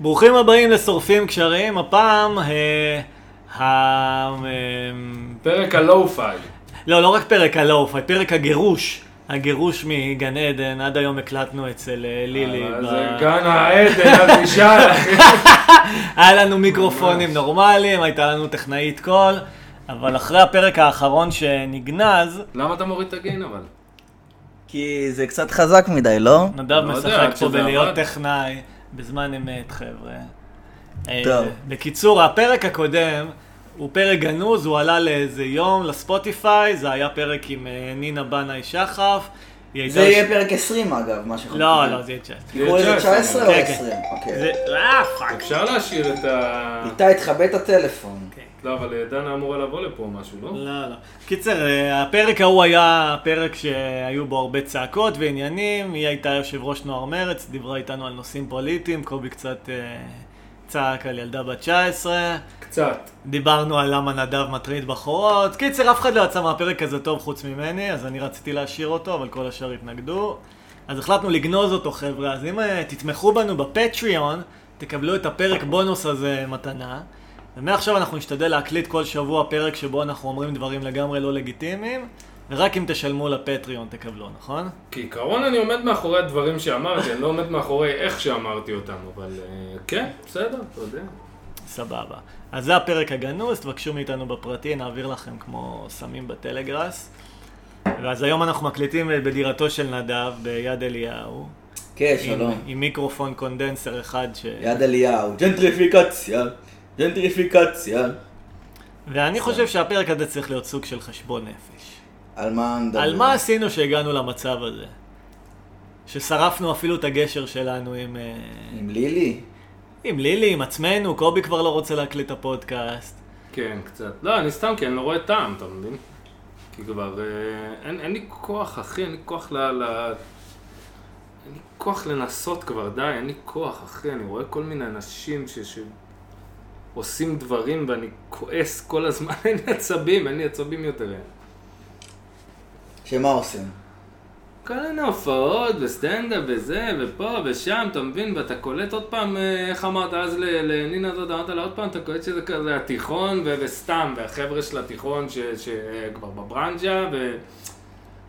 ברוכים הבאים לשורפים קשרים, הפעם פרק הלואו-פיי. לא, לא רק פרק הלואו-פיי, פרק הגירוש מגן עדן. עד היום הקלטנו אצל לילי. זה גן העדן, אז נשאל. היה לנו מיקרופונים נורמליים, הייתה לנו טכנאית קול, אבל אחרי הפרק האחרון שנגנז... למה אתה מוריד את הגן אבל? כי זה קצת חזק מדי, לא? נדב משחק פה בלהיות טכנאי. בזמן אמת, חבר'ה. טוב. בקיצור, הפרק הקודם הוא פרק גנוז, הוא עלה לאיזה יום לספוטיפיי, זה היה פרק עם נינה בנאי שחף. זה יהיה פרק 20 אגב, מה שחפים. לא, לא, זה יהיה 19. הוא יהיה 19 או 20? אוקיי. אפשר להשאיר את ה... איתי, תחבא את הטלפון. לא, אבל דנה אמורה לבוא לפה משהו, לא? לא, לא. קיצר, הפרק ההוא היה פרק שהיו בו הרבה צעקות ועניינים, היא הייתה יושב ראש נוער מרץ, דיברה איתנו על נושאים פוליטיים, קובי קצת צעק על ילדה בת 19. קצת. דיברנו על למה נדב מטריד בחורות. קיצר, אף אחד לא יצא מהפרק הזה טוב חוץ ממני, אז אני רציתי להשאיר אותו, אבל כל השאר התנגדו. אז החלטנו לגנוז אותו, חבר'ה. אז אם תתמכו בנו בפטריון, תקבלו את הפרק בונוס הזה מתנה. ומעכשיו אנחנו נשתדל להקליט כל שבוע פרק שבו אנחנו אומרים דברים לגמרי לא לגיטימיים, ורק אם תשלמו לפטריון תקבלו, נכון? כי עקרון אני עומד מאחורי הדברים שאמרתי, אני לא עומד מאחורי איך שאמרתי אותם, אבל כן, בסדר, אתה יודע. סבבה. אז זה הפרק הגנוז, תבקשו מאיתנו בפרטי, נעביר לכם כמו סמים בטלגראס. ואז היום אנחנו מקליטים בדירתו של נדב ביד אליהו. כן, שלום. עם מיקרופון קונדנסר אחד ש... יד אליהו, ג'נטריפיקציה. ג'נטריפיקציה. ואני חושב שהפרק הזה צריך להיות סוג של חשבון נפש. על מה נדבר? על מה עשינו שהגענו למצב הזה? ששרפנו אפילו את הגשר שלנו עם... עם לילי? עם לילי, עם עצמנו, קובי כבר לא רוצה להקליט את הפודקאסט. כן, קצת. לא, אני סתם כי אני לא רואה טעם, אתה מבין? כי כבר... אין לי כוח, אחי, אין לי כוח אין לי כוח לנסות כבר, די, אין לי כוח, אחי. אני רואה כל מיני אנשים עושים דברים ואני כועס כל הזמן, אין לי עצבים יותר. שמה עושים? כל מיני הופעות וסטנדאפ וזה ופה ושם, אתה מבין, ואתה קולט עוד פעם, איך אמרת אז לנינה הזאת, אמרת לה עוד פעם, אתה קולט שזה כזה התיכון וסתם, והחבר'ה של התיכון שכבר בברנג'ה,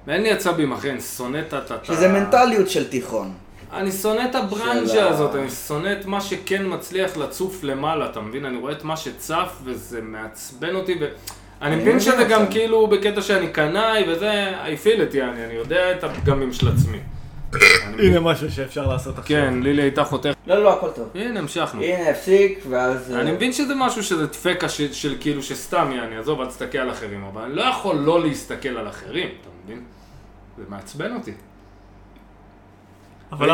ואין לי עצבים, אחי, אני שונא את... שזה מנטליות של תיכון. אני שונא את הברנג'ה הזאת, אני שונא את מה שכן מצליח לצוף למעלה, אתה מבין? אני רואה את מה שצף וזה מעצבן אותי ואני מבין שזה גם כאילו בקטע שאני קנאי וזה, I feel it, אני יודע את הפגמים של עצמי. הנה משהו שאפשר לעשות עכשיו. כן, לילי הייתה חותך. לא, הכל טוב. הנה, המשכנו. הנה, הפסיק ואז... אני מבין שזה משהו שזה דפקה של כאילו שסתם, אני עזוב, אל תסתכל על אחרים, אבל אני לא יכול לא להסתכל על אחרים, אתה מבין? זה מעצבן אותי. אבל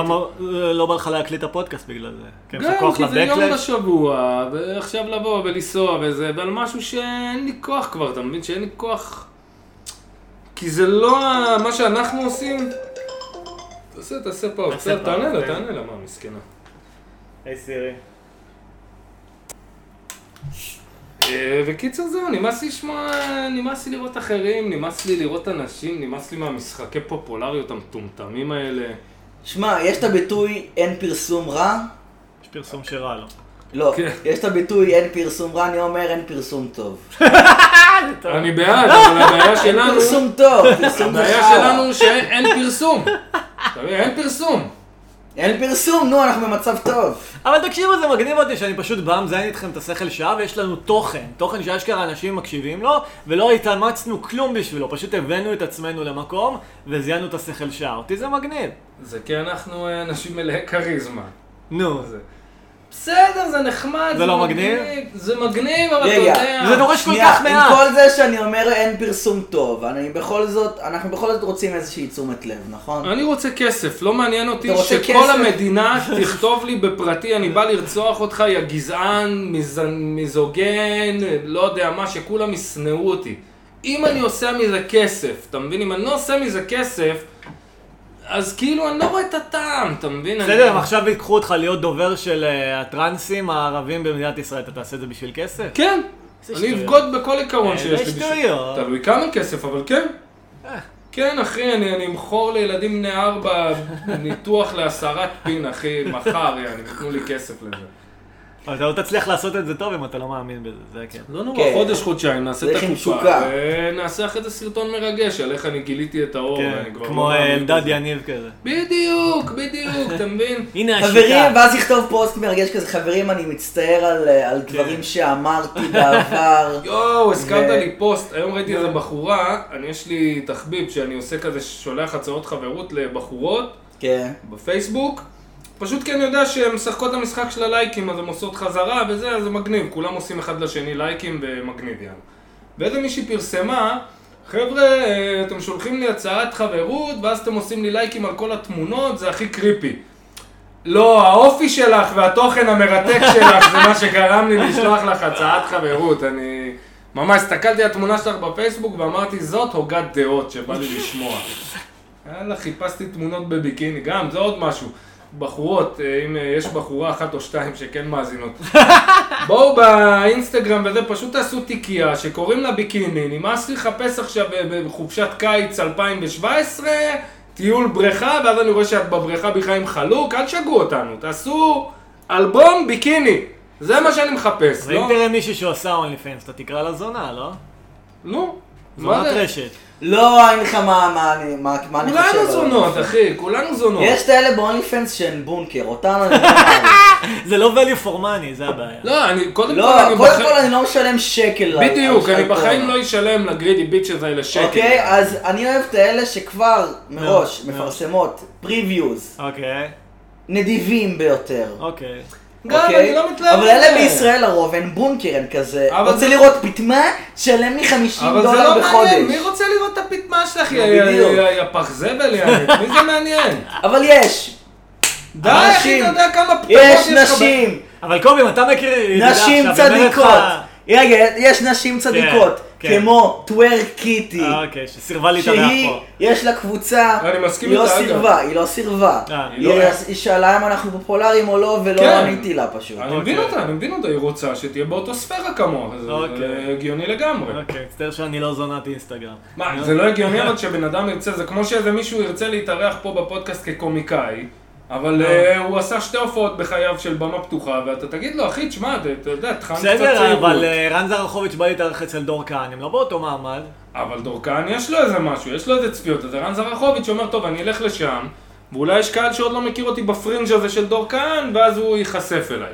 לא בא לך להקליט הפודקאסט בגלל זה. גם, כי זה יום בשבוע, ועכשיו לבוא ולנסוע וזה, ועל משהו שאין לי כוח כבר, אתה מבין? שאין לי כוח... כי זה לא מה שאנחנו עושים. תעשה פה, תענה לה, מה מסכנה. היי סירי. וקיצר זהו, נמאס לי לראות אחרים, נמאס לי לראות אנשים, נמאס לי מהמשחקי פופולריות המטומטמים האלה. שמע, יש את הביטוי אין פרסום רע? יש פרסום שרע, לא. לא, יש את הביטוי אין פרסום רע, אני אומר אין פרסום טוב. אני בעד, אבל הבעיה שלנו... אין פרסום טוב, פרסום רע. הבעיה שלנו שאין פרסום. אין פרסום. אין פרסום, נו, אנחנו במצב טוב. אבל תקשיבו, זה מגניב אותי שאני פשוט מזיין איתכם את השכל שעה ויש לנו תוכן שאשכרה אנשים מקשיבים לו ולא התאמצנו כלום בשבילו, פשוט הבאנו את עצמנו למקום וזיינו את השכל שעה. אותי זה מגניב. זה כי אנחנו אנשים מלאי כריזמה. נו. בסדר, זה נחמד, זה מגניב. זה מגניב, אבל אתה יודע. זה דורש כל כך מעט. עם כל זה שאני אומר אין פרסום טוב, אנחנו בכל זאת רוצים איזושהי תשומת לב, נכון? אני רוצה כסף, לא מעניין אותי שכל המדינה תכתוב לי בפרטי, אני בא לרצוח אותך, יא גזען, מזוגן, לא יודע מה, שכולם ישנאו אותי. אם אני עושה מזה כסף, אתה מבין? אם אני לא עושה מזה כסף, אז כאילו אני לא רואה את הטעם, אתה מבין? בסדר, עכשיו יקחו אותך להיות דובר של הטרנסים הערבים במדינת ישראל, אתה תעשה את זה בשביל כסף? כן, אני אבגוד בכל עיקרון שיש לי בשביל... תלוי כמה כסף, אבל כן. כן, אחי, אני אמחור לילדים בני 4 ניתוח להסרת פין, אחי, מחר, אני תנו לי כסף לזה. אתה לא תצליח לעשות את זה טוב אם אתה לא מאמין בזה, זה כן. לא נורא, חודש-חודשיים, נעשה את הקופה, ונעשה אחרי זה סרטון מרגש על איך אני גיליתי את האור, ואני כבר לא מאמין בזה. כמו דד יניב כזה. בדיוק, בדיוק, אתה מבין? הנה השיטה. חברים, ואז יכתוב פוסט מרגש כזה, חברים, אני מצטער על דברים שאמרתי בעבר. יואו, הזכרת לי פוסט, היום ראיתי איזה בחורה, יש לי תחביב שאני עושה כזה, שולח הצעות חברות לבחורות, בפייסבוק. פשוט כן יודע שהן משחקות למשחק של הלייקים, אז הן עושות חזרה וזה, אז זה מגניב. כולם עושים אחד לשני לייקים ומגניב, יאללה. ואיזה מישהי פרסמה, חבר'ה, אתם שולחים לי הצעת חברות, ואז אתם עושים לי לייקים על כל התמונות, זה הכי קריפי. לא, האופי שלך והתוכן המרתק שלך זה מה שגרם לי לשלוח לך הצעת חברות. אני ממש הסתכלתי על התמונה שלך בפייסבוק ואמרתי, זאת הוגת דעות שבא לי לשמוע. יאללה, חיפשתי תמונות בביקיני, גם, זה עוד משהו. בחורות, אם יש בחורה אחת או שתיים שכן מאזינות, בואו באינסטגרם וזה, פשוט תעשו תיקייה שקוראים לה ביקיני, נמאס לחפש עכשיו בחופשת קיץ 2017, טיול בריכה, ואז אני רואה שאת בבריכה בכלל עם חלוק, אל שגעו אותנו, תעשו אלבום ביקיני, זה מה שאני מחפש, לא? ואם תראה מישהו שעושה OnlyFans, אתה תקרא לה זונה, לא? לא. זונת רשת. לא, אין לך מה אני חושב על זה. כולנו זונות, אחי, כולנו זונות. יש את האלה ב-OnlyFans שהן בונקר, אותן אני לא מעלה. זה לא value for money, זה הבעיה. לא, קודם כל אני לא משלם שקל. בדיוק, אני בחיים לא אשלם לגרידי ביצ'ז האלה שקל. אוקיי, אז אני אוהב את האלה שכבר מראש מפרסמות, פריוויוז, נדיבים ביותר. אוקיי. גם, אני לא מתלהב. אבל אלה בישראל הרוב, הן בונקר, הן כזה. רוצה לראות פיטמה? שלם לי $50 בחודש. אבל זה לא מעניין, מי רוצה לראות את הפיטמה שלך? יא פח זבל, מי זה מעניין? אבל יש. די, אחי, אתה יודע כמה פתמות יש לך. יש נשים. אבל קובי, אתה מכיר... נשים צדיקות. רגע, יש נשים צדיקות. כמו טוור קיטי. אוקיי, שסירבה לי את הדעה פה. יש לה קבוצה, היא לא סירבה, היא לא סירבה. היא שאלה אם אנחנו פופולריים או לא, ולא עניתי לה פשוט. אני מבין אותה, היא רוצה שתהיה באותו ספרה כמוה, זה הגיוני לגמרי. אוקיי, תצטער שאני לא זונת אינסטגרם. מה, זה לא הגיוני אבל כשבן אדם ירצה, זה כמו שאיזה מישהו ירצה להתארח פה בפודקאסט כקומיקאי, אבל הוא עשה שתי הופעות בחייו של במה פתוחה, ואתה תגיד לו, אחי, תשמע, אתה יודע, תחן קצת צעירות. בסדר, אבל רנזה רחוביץ' בא להתארח אצל דור כהן, הם לא באותו מעמד. אבל דור כהן יש לו איזה משהו, יש לו איזה צפיות, אז רנזה רחוביץ' אומר, טוב, אני אלך לשם, ואולי יש קהל שעוד לא מכיר אותי בפרינג' הזה של דור כהן, ואז הוא ייחשף אליי.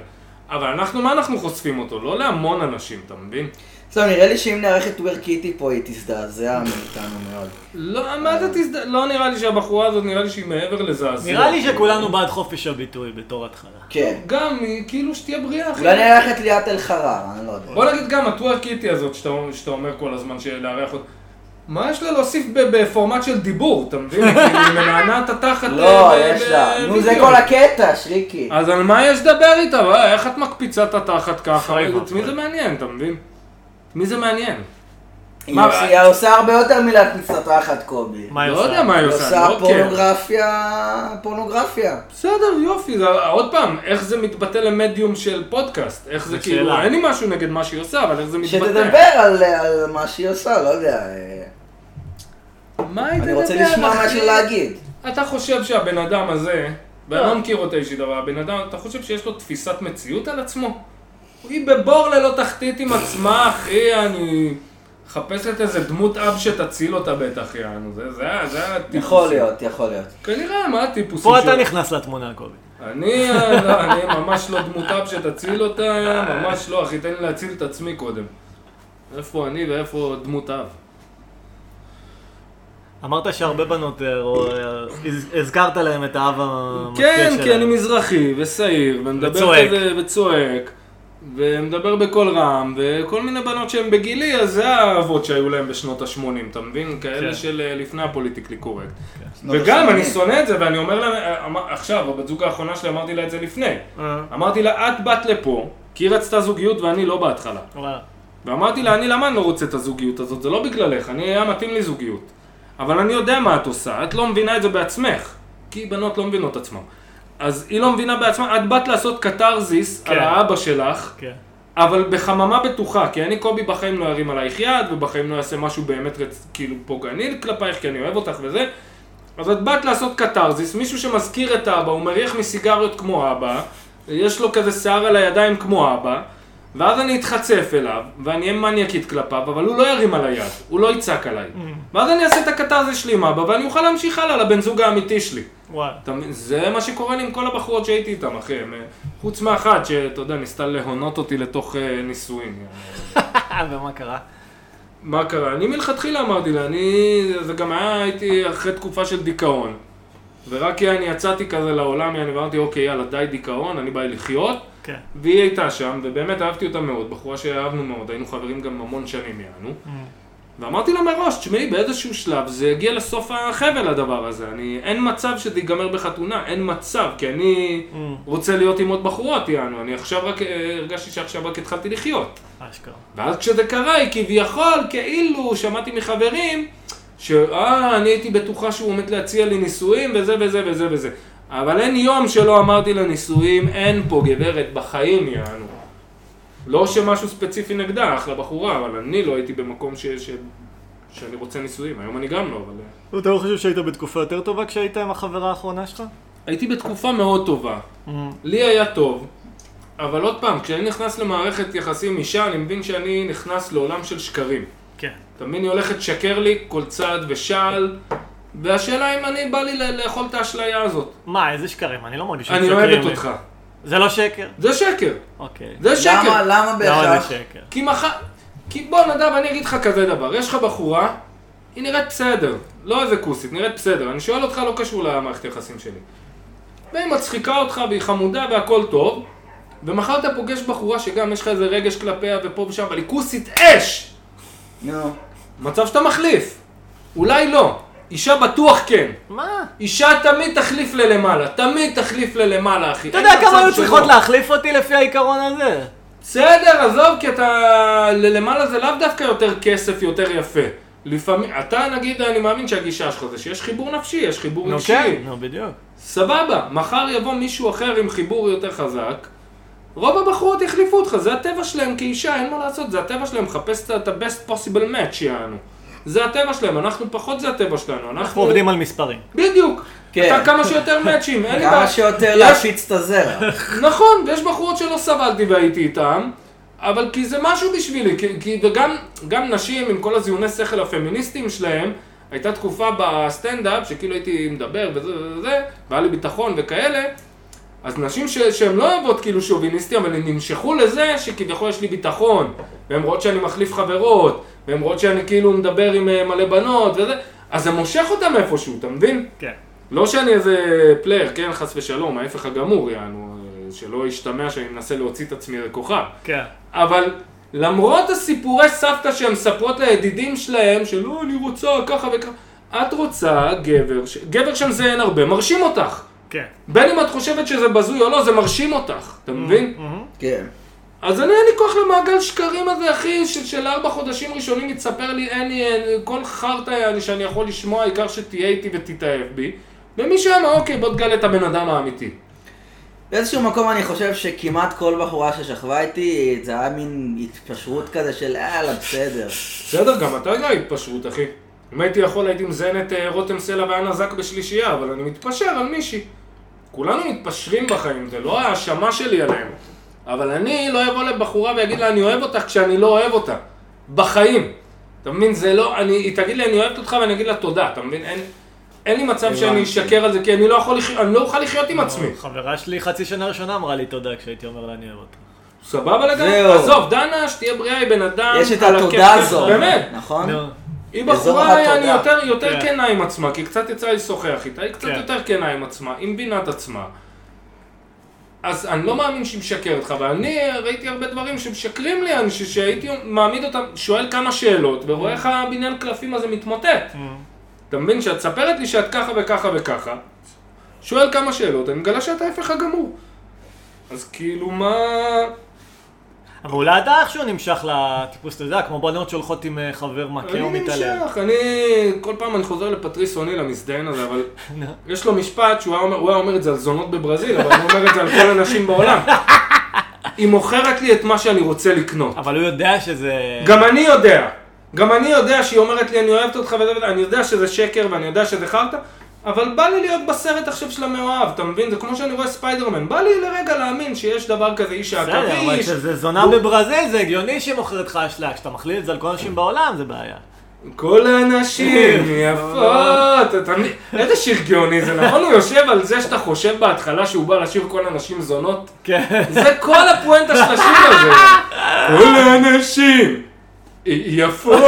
אבל אנחנו, מה אנחנו חושפים אותו? לא להמון אנשים, אתה מבין? סתם, נראה לי שאם נערכת טוורקיטי פה היא תזדעזע מאיתנו מאוד. לא, מה אתה תזדעזע? לא נראה לי שהבחורה הזאת, נראה לי שהיא מעבר לזעזע. נראה לי שכולנו בעד חופש הביטוי בתור התחלה. כן. גם, כאילו שתהיה בריאה אחרת. אולי נערכת ליאת אל חרר, אני לא יודע. בוא נגיד גם, הטוורקיטי הזאת שאתה אומר כל הזמן שלערך אותה. מה יש לה להוסיף בפורמט של דיבור, אתה מבין? היא מנענת התחת... לא, יש לה. נו, זה כל הקטע, שריקי. אז על מה יש לדבר איתה? איך את מקפיצה את התחת ככה? מי זה מעניין, אתה מבין? מי זה מעניין? היא עושה הרבה יותר מילת מצטרה אחת קובי. מה היא עושה? לא יודע מה היא עושה. היא עושה פורנוגרפיה. בסדר, יופי. עוד פעם, איך זה מתבטא למדיום של פודקאסט? איך זה כאילו, אין לי משהו נגד מה שהיא עושה, אבל איך זה מתבטא? שתדבר על מה שהיא עושה, לא יודע. מה היא תדבר? אני רוצה לשמוע משהו להגיד. אתה חושב שהבן אדם הזה, ואני לא מכיר אותה אישית, אבל הבן אדם, אתה חושב שיש לו תפיסת מציאות על עצמו? היא בבור ללא תחתית עם עצמה, אחי, אני מחפשת איזה דמות אב שתציל אותה בטח, יענו, זה הטיפוסים. יכול להיות. כנראה, מה הטיפוסים שלו? פה אתה נכנס לתמונה, קובי. אני ממש לא דמות אב שתציל אותה, ממש לא, אחי, תן לי להציל את עצמי קודם. איפה אני ואיפה דמות אב? אמרת שהרבה בנות, הזכרת להם את האב המצא שלהם. כן, כי אני מזרחי ושעיר, וצועק. ומדבר בכל רעם, וכל מיני בנות שהן בגילי, אז זה האבות שהיו להם בשנות ה-80, אתה מבין? כאלה של לפני הפוליטיקלי קורקט. וגם אני שונא את זה, ואני אומר להם, עכשיו, הבת זוג האחרונה שלי, אמרתי לה את זה לפני. אמרתי לה, את באת לפה, כי היא רצתה זוגיות ואני לא בהתחלה. ואמרתי לה, אני למה אני לא רוצה את הזוגיות הזאת? זה לא בגללך, אני היה מתאים לי זוגיות. אבל אני יודע מה את עושה, את לא מבינה את זה בעצמך. כי בנות לא מבינות עצמם. אז היא לא מבינה בעצמה, את באת לעשות קתרזיס על האבא שלך, אבל בחממה בטוחה, כי אני קובי בחיים לא ארים עלייך יד, ובחיים לא יעשה משהו באמת כאילו פוגעני כלפייך, כי אני אוהב אותך וזה. אז את באת לעשות קתרזיס, מישהו שמזכיר את אבא, הוא מריח מסיגריות כמו אבא, יש לו כזה שיער על הידיים כמו אבא, ואז אני אתחצף אליו, ואני אהיה מניאקית כלפיו, אבל הוא לא ירים על היד, הוא לא יצעק עליי. ואז אני אעשה את הקתרזיס שלי עם אבא, ואני אוכל להמשיך הלאה לבן זוג האמיתי שלי. זה מה שקורה לי עם כל הבחורות שהייתי איתם, אחי. חוץ מאחת שאתה יודע, ניסתה להונות אותי לתוך נישואים. ומה קרה? מה קרה? אני מלכתחילה אמרתי לה, זה גם הייתי אחרי תקופה של דיכאון. ורק אני יצאתי כזה לעולם, אני אמרתי, אוקיי, יאללה, די דיכאון, אני באי לחיות. והיא הייתה שם, ובאמת אהבתי אותה מאוד, בחורה שאהבנו מאוד, היינו חברים גם המון שנים יענו. ואמרתי לה מראש, תשמעי, באיזשהו שלב זה הגיע לסוף החבל הדבר הזה, אין מצב שזה ייגמר בחתונה, אין מצב, כי אני רוצה להיות עם עוד בחורות יענו, אני עכשיו רק, הרגשתי שעכשיו רק התחלתי לחיות. ואז כשזה קרה, היא כביכול, כאילו, שמעתי מחברים, אני הייתי בטוחה שהוא עומד להציע לי נישואים וזה וזה וזה וזה. אבל אין יום שלא אמרתי לנישואים, אין פה גברת בחיים יענו. לא שמשהו ספציפי נגדה, אחלה בחורה, אבל אני לא הייתי במקום שאני רוצה נישואים. היום אני גם לא, אבל... אתה לא חושב שהיית בתקופה יותר טובה כשהיית עם החברה האחרונה שלך? הייתי בתקופה מאוד טובה. לי היה טוב, אבל עוד פעם, כשאני נכנס למערכת יחסים אישה, אני מבין שאני נכנס לעולם של שקרים. כן. תמיד היא הולכת שקר לי כל צעד ושעל, והשאלה אם אני בא לי לאכול את האשליה הזאת. מה, איזה שקרים? אני לא מרגיש שקרים. אני אוהבת אותך. זה לא שקר? זה שקר. אוקיי. זה שקר. למה בהכרח? כי בוא נדב, אני אגיד לך כזה דבר. יש לך בחורה, היא נראית בסדר. לא איזה כוסית, נראית בסדר. אני שואל אותך, לא קשור למערכת היחסים שלי. והיא מצחיקה אותך והיא חמודה והכל טוב, ומחר אתה פוגש בחורה שגם יש לך איזה רגש כלפיה ופה ושם, אבל היא כוסית אש! נו. מצב שאתה מחליף. אולי לא. אישה בטוח כן. מה? אישה תמיד תחליף ללמעלה, תמיד תחליף ללמעלה, אחי. אתה יודע כמה היו צריכות להחליף אותי לפי העיקרון הזה? בסדר, עזוב, כי אתה... ללמעלה זה לאו דווקא יותר כסף, יותר יפה. לפעמים... אתה, נגיד, אני מאמין שהגישה שלך זה שיש חיבור נפשי, יש חיבור אישי. נו, כן, נו, בדיוק. סבבה, מחר יבוא מישהו אחר עם חיבור יותר חזק, רוב הבחורות יחליפו אותך, זה הטבע שלהם כאישה, אין מה לעשות, זה הטבע שלהם, חפש את ה-best possible match, יענו. זה הטבע שלהם, אנחנו פחות זה הטבע שלנו, אנחנו עובדים על מספרים. בדיוק, אתה כמה שיותר מאצ'ים, אין לי בעיה. כמה שיותר להפיץ את הזרע. נכון, ויש בחורות שלא סבלתי והייתי איתם, אבל כי זה משהו בשבילי, וגם נשים עם כל הזיוני שכל הפמיניסטיים שלהם, הייתה תקופה בסטנדאפ שכאילו הייתי מדבר וזה וזה, והיה לי ביטחון וכאלה, אז נשים שהן לא אוהבות כאילו שוביניסטים, אבל הן נמשכו לזה שכביכול יש לי ביטחון, והן רואות שאני מחליף חברות, והן רואות שאני כאילו מדבר עם מלא בנות וזה, אז זה מושך אותם איפשהו, אתה מבין? כן. לא שאני איזה פלייר, כן, חס ושלום, ההפך הגמור, יענו, שלא ישתמע שאני מנסה להוציא את עצמי לכוחה. כן. אבל למרות הסיפורי סבתא שהן מספרות לידידים שלהם, שלא, אני רוצה ככה וככה, את רוצה גבר, גבר שם זה אין הרבה, מרשים אותך. כן. בין אם את חושבת שזה בזוי או לא, זה מרשים אותך, אתה מבין? כן. אז אני אין לי כוח למעגל שקרים הזה, אחי, של 4 חודשים ראשונים יצפר לי, כל חרטה שאני יכול לשמוע, העיקר שתהיה איתי ותתאהב בי, ומישהו אמר, אוקיי, בוא תגלה את הבן אדם האמיתי. באיזשהו מקום אני חושב שכמעט כל בחורה ששכבה איתי, זה היה מין התפשרות כזה של, בסדר. בסדר, גם אתה היה התפשרות, אחי. אם הייתי יכול, הייתי מזיין את רותם סלע ואנה זק בשלישייה, אבל אני מתפשר על מישהי. כולנו מתפשרים בחיים, זה לא האשמה שלי עליהם. אבל אני לא אבוא לבחורה ויגיד לה, אני אוהב אותך כשאני לא אוהב אותה. בחיים. אתה מבין? זה לא... היא תגיד לי, אני אוהבת אותך ואני אגיד לה תודה, אתה מבין? אין לי מצב שאני אשקר על זה, כי אני לא אוכל לחיות עם עצמי. חברה שלי חצי שנה ראשונה אמרה לי תודה כשהייתי אומר לה, אני אוהב אותך. סבבה לגמרי? עזוב, דנה, שתהיה בריאה, היא בן אדם... יש את התודה הזו. באמת. נכון? היא בחורה, אני יותר כנה עם עצמה, כי קצת יצא לשוחח איתה, היא קצת יותר כנה עם עצמה, עם בינת עצמה. אז אני לא מאמין שהיא משקרת לך, ואני ראיתי הרבה דברים שמשקרים לי, אני שהייתי מעמיד אותם, שואל כמה שאלות, ורואה איך הבניין קלפים הזה מתמוטט. אתה מבין שאת ספרת לי שאת ככה וככה וככה, שואל כמה שאלות, אני מגלה שאת ההפך הגמור. אז כאילו מה... אבל אולי אתה איכשהו נמשך לטיפוס, אתה יודע, כמו בנות שהולכות עם חבר מכה או מתעלם. אני נמשך, כל פעם אני חוזר לפטריס אוניל, המזדיין הזה, אבל יש לו משפט שהוא היה אומר את זה על זונות בברזיל, אבל הוא אומר את זה על כל הנשים בעולם. היא מוכרת לי את מה שאני רוצה לקנות. אבל הוא יודע שזה... גם אני יודע. גם אני יודע שהיא אומרת לי, אני אוהבת אותך וזה, אני יודע שזה שקר ואני יודע שזה חרטה, אבל בא לי להיות בסרט עכשיו של המאוהב, אתה מבין? זה כמו שאני רואה ספיידרמן, בא לי לרגע להאמין שיש דבר כזה איש העכביש. בסדר, אבל כשזה זונה בברזל, זה הגיוני שמוכרת לך אשלה, כשאתה מכליל את זה על כל אנשים בעולם, זה בעיה. כל האנשים יפות, איזה שיר גאוני זה, נכון? הוא יושב על זה שאתה חושב בהתחלה שהוא בא לשיר כל הנשים זונות? כן. זה כל הפואנטה של השיר הזה. כל האנשים יפות.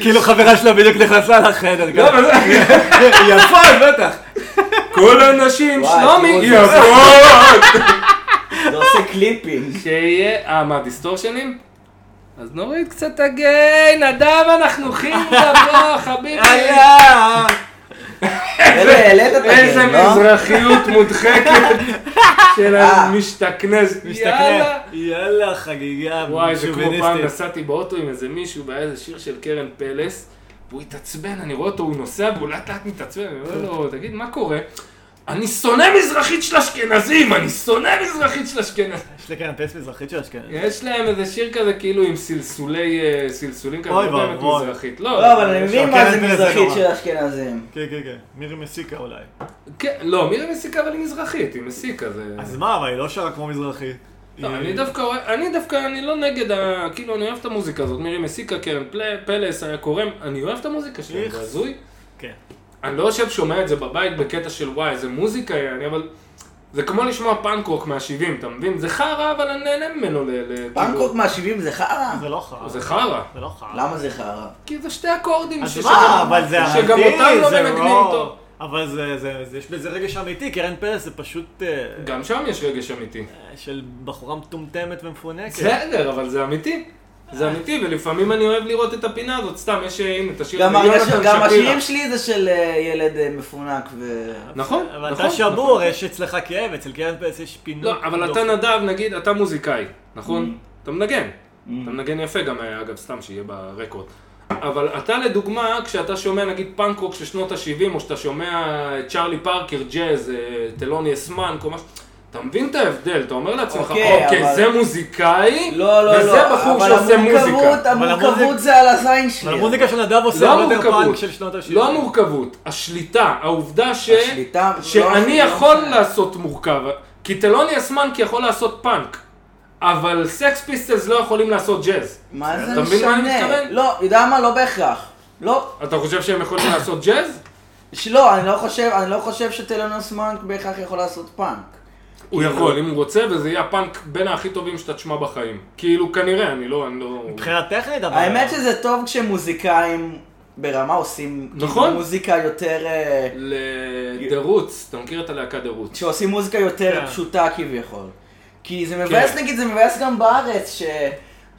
כאילו חברה שלה בדיוק נכנסה לחדר. יפות, בטח. כל האנשים שלומי יפות. זה עושה קליפים. שיהיה... מה, דיסטורשנים? אז נוריד קצת הגיי, נדב, אנחנו חינדה בו, חביבי. היה! איזה מזרחיות מודחקת של המשתכנז. יאללה, חגיגה. וואי, זה כמו פעם נסעתי באוטו עם איזה מישהו, באיזה שיר של קרן פלס, והוא התעצבן, אני רואה אותו, הוא נוסע, והוא לאט לאט מתעצבן, אני אומר לו, תגיד, מה קורה? אני שונא מזרחית של אשכנזים, אני שונא מזרחית של אשכנזים. יש לכאן פס מזרחית של אשכנזים. יש להם איזה שיר כזה כאילו עם סלסולים כאלה, לא באמת מזרחית. לא, אבל אני מבין מה זה מזרחית של אשכנזים. כן, כן, כן. מירי מסיקה אולי. כן, לא, מירי מסיקה אבל היא מזרחית, היא מסיקה זה... אז מה, אבל היא לא שרה כמו מזרחית. לא, אני דווקא, אני לא נגד, כאילו אני אוהב את המוזיקה הזאת, מירי מסיקה, קרן פלס, היה קורם, אני אוהב את המוזיקה שלה, בעזוי. כן. אני לא חושב שומע את זה בבית בקטע של וואי, זה מוזיקה, אבל זה כמו לשמוע פאנקרוק מה-70, אתה מבין? זה חרה, אבל אני נהנה ממנו פאנקרוק מה-70 זה חרה? זה לא חרה. זה חרה. למה זה חרה? כי זה שתי אקורדים שגם אותם לא מנגנים אותו. אבל יש בזה רגש אמיתי, קרן פלס זה פשוט... גם שם יש רגש אמיתי. של בחורה מטומטמת ומפונקת. בסדר, אבל זה אמיתי. זה אמיתי, ולפעמים אני אוהב לראות את הפינה הזאת, סתם, יש, הנה, תשאיר את מיליון אתם שפירה. גם השירים שלי זה של ילד מפונק ו... נכון, נכון. אבל אתה שבור, יש אצלך כאב, אצל קרן פלס יש פינות. לא, אבל אתה נדב, נגיד, אתה מוזיקאי, נכון? אתה מנגן. אתה מנגן יפה גם, אגב, סתם, שיהיה ברקורד. אבל אתה, לדוגמה, כשאתה שומע, נגיד, פאנק רוק של שנות ה-70, או שאתה שומע צ'רלי פארקר, ג'אז, תלוניאס מנק, או משהו... אתה מבין את ההבדל, אתה אומר לעצמך, אוקיי, זה מוזיקאי, וזה בחור שעושה מוזיקה. אבל המורכבות זה על הזין שלי. אבל המוזיקה של נדב עושה יותר פאנק של שנות ה-70. לא המורכבות, השליטה, העובדה שאני יכול לעשות מורכב, כי תלוניאס מנק יכול לעשות פאנק, אבל סקס פיסטלס לא יכולים לעשות ג'אז. מה זה משנה? לא, יודע מה, לא בהכרח. לא. אתה חושב שהם יכולים לעשות ג'אז? לא, אני לא חושב שתלוניאס מנק בהכרח יכול לעשות פאנק. הוא יכול, אם הוא רוצה, וזה יהיה הפאנק בין הכי טובים שאתה תשמע בחיים. כאילו, כנראה, אני לא... מבחינת טכנית, אבל... האמת שזה טוב כשמוזיקאים ברמה עושים... נכון. מוזיקה יותר... The Roots, אתה מכיר את הלהקה The Roots. שעושים מוזיקה יותר פשוטה כביכול. כי זה מבאס, נגיד, זה מבאס גם בארץ,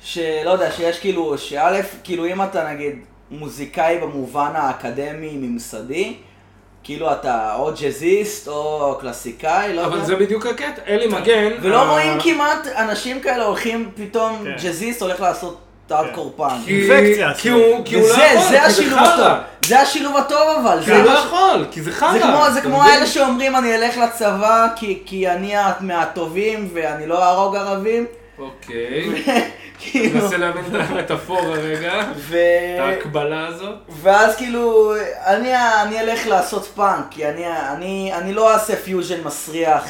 שלא יודע, שיש כאילו... שאלף, כאילו, אם אתה, נגיד, מוזיקאי במובן האקדמי, ממסדי, כאילו אתה או ג'זיסט או קלאסיקאי, לא יודע. אבל זה בדיוק הקטע, אלי מגן. ולא רואים כמעט אנשים כאלה הולכים פתאום, ג'זיסט הולך לעשות הארדקור פאנק. אינפקציה. כי הוא לא יכול. זה השילוב הטוב אבל. כי הוא לא יכול, כי זה חרא. זה כמו אלה שאומרים אני אלך לצבא כי אני מהטובים ואני לא אהרוג ערבים. אוקיי, אני מנסה להבין את המטאפורה רגע, את ההקבלה הזאת. ואז כאילו, אני אלך לעשות פאנק, כי אני לא אעשה פיוז'ן מסריח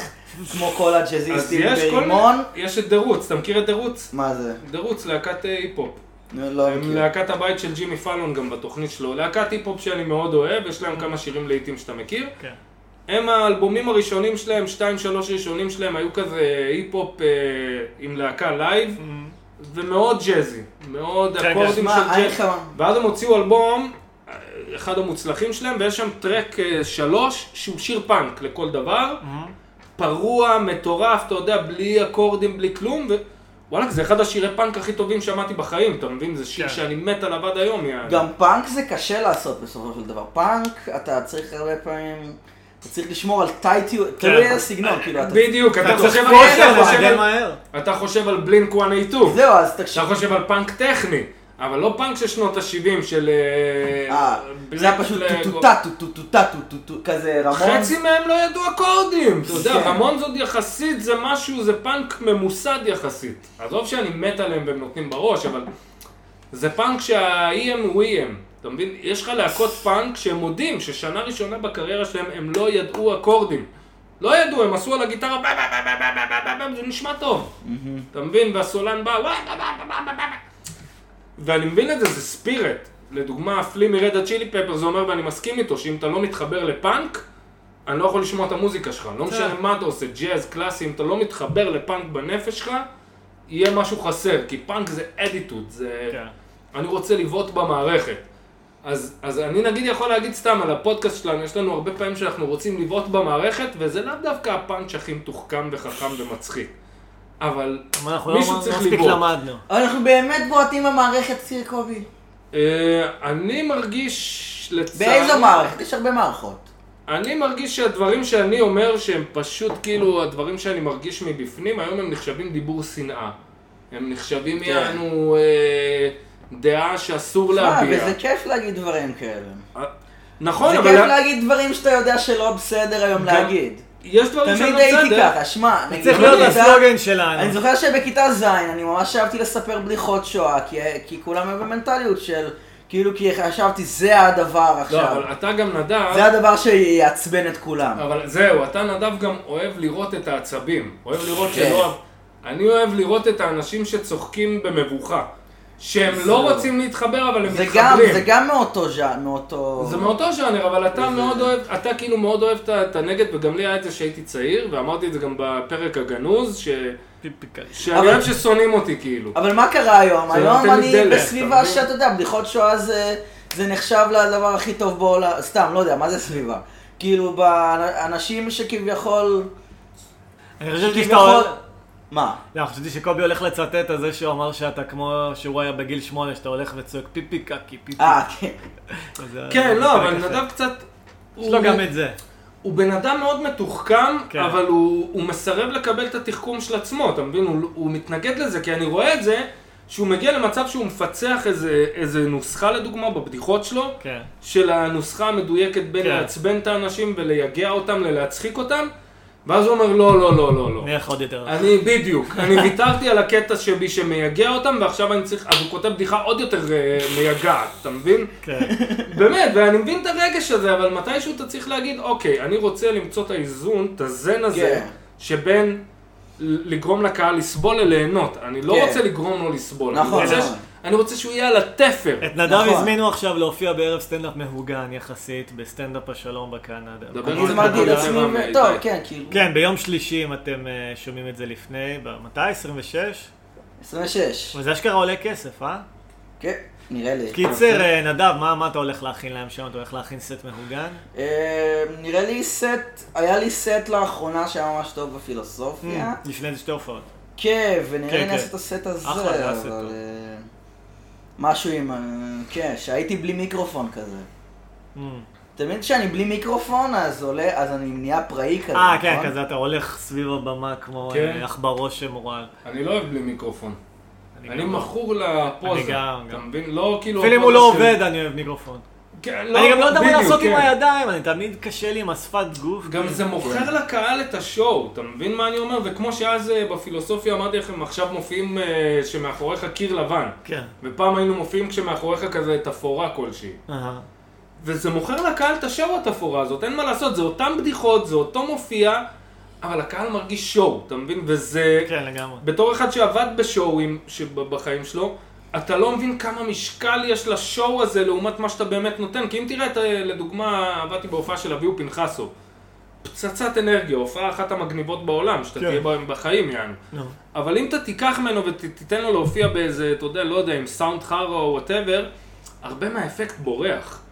כמו כל הג'אזיסטים ברימון. יש את דרוץ, אתה מכיר את דרוץ? מה זה? דרוץ, להקת היפ-הופ. להקת הבית של ג'ימי פאלון גם בתוכנית שלו. להקת היפ-הופ שאני מאוד אוהב, יש להם כמה שירים לעיתים שאתה מכיר. הם האלבומים הראשונים שלהם, 2-3 ראשונים שלהם, היו כזה היפ-הופ עם להקה לייב, ומאוד ג'אזי, מאוד אקורדים של ג'אז. ואז הם הוציאו אלבום, אחד המוצלחים שלהם, ויש שם טרק 3 שהוא שיר פאנק לכל דבר, פרוע, מטורף, אתה יודע, בלי אקורדים, בלי כלום, וואלק, זה אחד השירי פאנק הכי טובים שמעתי בחיים, אתה מבין? זה שיר שאני מת עליו עד היום. גם פאנק זה קשה לעשות בסופו של דבר. פאנק, אתה צריך הרבה פעמים... אתה צריך לשמור על טייטיות, תלוי הסגנון, כאילו אתה... בדיוק, אתה חושב על בלינק-182. זהו, אז תקשיב. אתה חושב על פאנק טכני. אבל לא פאנק של שנות ה-70 של... זה היה פשוט טוטוטה, כזה רמון. חצי מהם לא ידעו אקורדים. אתה יודע, רמון זאת יחסית, זה משהו, זה פאנק ממוסד יחסית. עזוב שאני מת עליהם והם נותנים בראש, אבל זה פאנק שה-EM הוא EM. אתה מבין? יש לך להקות פאנק שהם מודים, ששנה ראשונה בקריירה שלהם הם לא ידעו אקורדים. לא ידעו, הם עשו על הגיטרה בא בא בא בא בא בא בא בא, זה נשמע טוב. אתה מבין? והסולן בא וואי בא בא בא בא בא. ואני מבין את זה, זה ספירט. לדוגמה, פלי מרד הצ'ילי פפר, זה אומר, ואני מסכים איתו, שאם אתה לא מתחבר לפאנק, אני לא יכול לשמוע את המוזיקה שלך. לא משנה מה אתה עושה, ג'אז, קלאסי, אם אתה לא מתחבר לפאנק בנפש שלך, יהיה משהו חסר, כי פאנק זה אדיטוד, זה... אני רוצה לבעוט במערכת. אז אני נגיד יכול להגיד סתם, על הפודקאסט שלנו, יש לנו הרבה פעמים שאנחנו רוצים לבעוט במערכת, וזה לא דווקא הפאנק הכי מתוחכם וחכם ומצחיק. אבל מישהו צריך לבוא. אנחנו באמת בועטים במערכת סיר קובי. אני מרגיש לצער... באיזו מערכת? יש הרבה מערכות. אני מרגיש שהדברים שאני אומר שהם פשוט כאילו הדברים שאני מרגיש מבפנים, היום הם נחשבים דיבור שנאה. הם נחשבים יענו דעה שאסור להביע. וזה כיף להגיד דברים כאלה. נכון, אבל... זה כיף להגיד דברים שאתה יודע שלא בסדר היום להגיד. יש דברים שאני לא בסדר. תמיד הייתי ככה, שמע, אני צריך להיות הסלוגן שלנו. אני זוכר שבכיתה ז' אני ממש אהבתי לספר בדיחות שואה, כי כולם היו במנטליות של, כאילו כי חשבתי זה הדבר עכשיו. לא, אבל אתה גם נדב... זה הדבר שיעצבן את כולם. אבל זהו, אתה נדב גם אוהב לראות את העצבים. אוהב לראות שלא... אני אוהב לראות את האנשים שצוחקים במבוכה. שהם לא רוצים להתחבר, אבל הם מתחברים. זה גם מאותו ז'אנר. זה מאותו ז'אנר, אבל אתה כאילו מאוד אוהב את הנגד, וגם לי היה את זה שהייתי צעיר, ואמרתי את זה גם בפרק הגנוז, שאני אוהב ששונאים אותי כאילו. אבל מה קרה היום? היום אני בסביבה שאתה יודע, בדיחות שואה זה נחשב לדבר הכי טוב בעולם, סתם, לא יודע, מה זה סביבה? כאילו, באנשים שכביכול... אני חושב שכביכול... מה? לא, חשבתי שקובי הולך לצטט על זה שהוא אמר שאתה כמו שהוא היה בגיל 8, שאתה הולך וצועק פיפיקקי, פיפיק. כן. כן, לא, אבל נדב קצת... יש לו גם את זה. הוא בן אדם מאוד מתוחכם, אבל הוא מסרב לקבל את התחכום של עצמו, אתה מבין? הוא מתנגד לזה, כי אני רואה את זה שהוא מגיע למצב שהוא מפצח איזה נוסחה לדוגמה בבדיחות שלו, של הנוסחה המדויקת בין לעצבן את האנשים ולייגע אותם, ללהצחיק אותם, ואז הוא אומר, לא, לא, לא, לא, לא. נלך עוד יותר. אני בדיוק. אני ויתרתי על הקטע שבי שמייגע אותם, ועכשיו אני צריך... אז הוא כותב בדיחה עוד יותר מייגעת, אתה מבין? כן. באמת, ואני מבין את הרגש הזה, אבל מתישהו אתה צריך להגיד, אוקיי, אני רוצה למצוא את האיזון, את הזן הזה, שבין לגרום לקהל לסבול לליהנות. אני לא רוצה לגרום לו לסבול. נכון. אני רוצה שהוא יהיה על התפר. את נדב הזמינו עכשיו להופיע בערב סטנדאפ מהוגן יחסית בסטנדאפ השלום בקנדה. אני הזמנתי את עצמי טוב, כן, כאילו. כן, ביום שלישי אם אתם שומעים את זה לפני, מתי? 26? 26. וזה אשכרה עולה כסף, אה? כן, נראה לי. קיצר, נדב, מה אתה הולך להכין להם שם? אתה הולך להכין סט מהוגן? נראה לי סט, היה לי סט לאחרונה שהיה ממש טוב בפילוסופיה. לפני זה שתי הופעות. כן, ונראה לי נעשה את הסט הזה, אבל... משהו עם... כן, שהייתי בלי מיקרופון כזה. תמיד כשאני בלי מיקרופון, אז אני נהיה פראי כזה, נכון? כן, כזה אתה הולך סביב הבמה כמו עכברו שמורל. אני לא אוהב בלי מיקרופון. אני מכור לפוזה. אני גם, אתה מבין? לא כאילו... אפילו אם הוא לא עובד, אני אוהב מיקרופון. אני גם לא יודע מה לעשות עם הידיים, אני תמיד קשה לי עם השפת גוף. גם זה מוכר לקהל את השואו, אתה מבין מה אני אומר? וכמו שאז בפילוסופיה אמרתי לכם, עכשיו מופיעים שמאחוריך קיר לבן. כן. ופעם היינו מופיעים כשמאחוריך כזה תפורה כלשהי. וזה מוכר לקהל את השואו התפורה הזאת, אין מה לעשות, זה אותם בדיחות, זה אותו מופיע, אבל הקהל מרגיש שואו, אתה מבין? וזה... כן, לגמרי. בתור אחד שעבד בשואוים בחיים שלו, אתה לא מבין כמה משקל יש לשואו הזה לעומת מה שאתה באמת נותן, כי אם תראה, לדוגמה, עבדתי בהופעה של אביו פנחסו, פצצת אנרגיה, הופעה אחת המגניבות בעולם, שאתה תהיה בהם בחיים, יענו. אבל אם אתה תיקח ממנו ותיתן לו להופיע באיזה, אתה יודע, לא יודע, עם סאונד חרו או וואטאבר, הרבה מהאפקט בורח.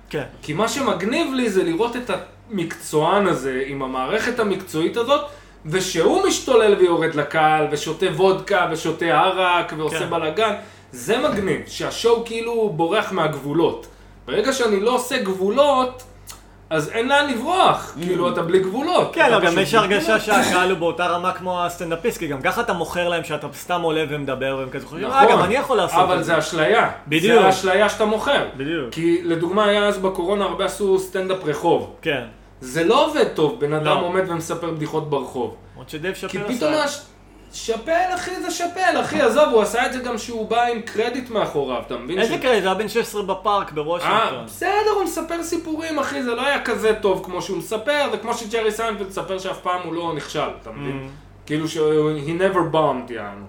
כי מה שמגניב לי זה לראות את המקצוען הזה עם המערכת המקצועית הזאת, ושהוא משתולל ויורד לקהל, ושותה וודקה, ושותה ערק, ועושה בלגן. זה מגניב, שהשואו כאילו בורח מהגבולות. ברגע שאני לא עושה גבולות, אז אין לאן לברוח, כאילו אתה בלי גבולות. כן, אבל גם יש הרגשה שהקהל הוא באותה רמה כמו הסטנדאפיסט, כי גם ככה אתה מוכר להם שאתה סתם עולה ומדבר והם כזה חושבים, גם אני יכול לעשות את זה. אבל זה אשליה, זה אשליה שאתה מוכר. בדיוק. כי לדוגמה היה אז בקורונה הרבה עשו סטנדאפ רחוב. כן. זה לא עובד טוב, בן אדם עומד ומספר בדיחות ברחוב. עוד שדייב שאפל עשה. כי פתאום שאפל אחי, זה שאפל אחי, עזוב, הוא עשה את זה גם שהוא בא עם קרדיט מאחוריו, אתה מבין? איזה קרדיט? זה היה בן 16 בפארק בוושינגטון. בסדר, הוא מספר סיפורים אחי, זה לא היה כזה טוב כמו שהוא מספר, זה כמו שג'רי סיינפלד מספר שאף פעם הוא לא נכשל, אתה מבין? כאילו שהוא, he never bombed, יענו.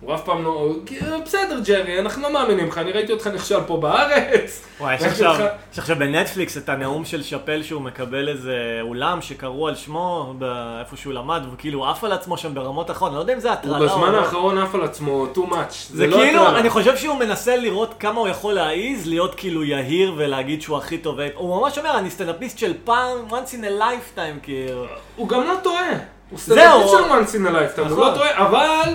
הוא אף פעם לא, בסדר ג'רי, אנחנו לא מאמינים לך, אני ראיתי אותך נכשל פה בארץ. וואי, יש עכשיו בנטפליקס את הנאום של שאפל שהוא מקבל איזה אולם שקראו על שמו, איפה שהוא למד, וכאילו הוא עף על עצמו שם ברמות אחרות, אני לא יודע אם זה הטרלה. הוא בזמן האחרון עף על עצמו, too much. זה כאילו, אני חושב שהוא מנסה לראות כמה הוא יכול להעיז, להיות כאילו יהיר ולהגיד שהוא הכי טוב. הוא ממש אומר, אני סטנדאפיסט של פעם, once in a lifetime, כאילו. הוא גם לא טועה. הוא סטנדאפיסט של once in a lifetime, הוא לא טועה, אבל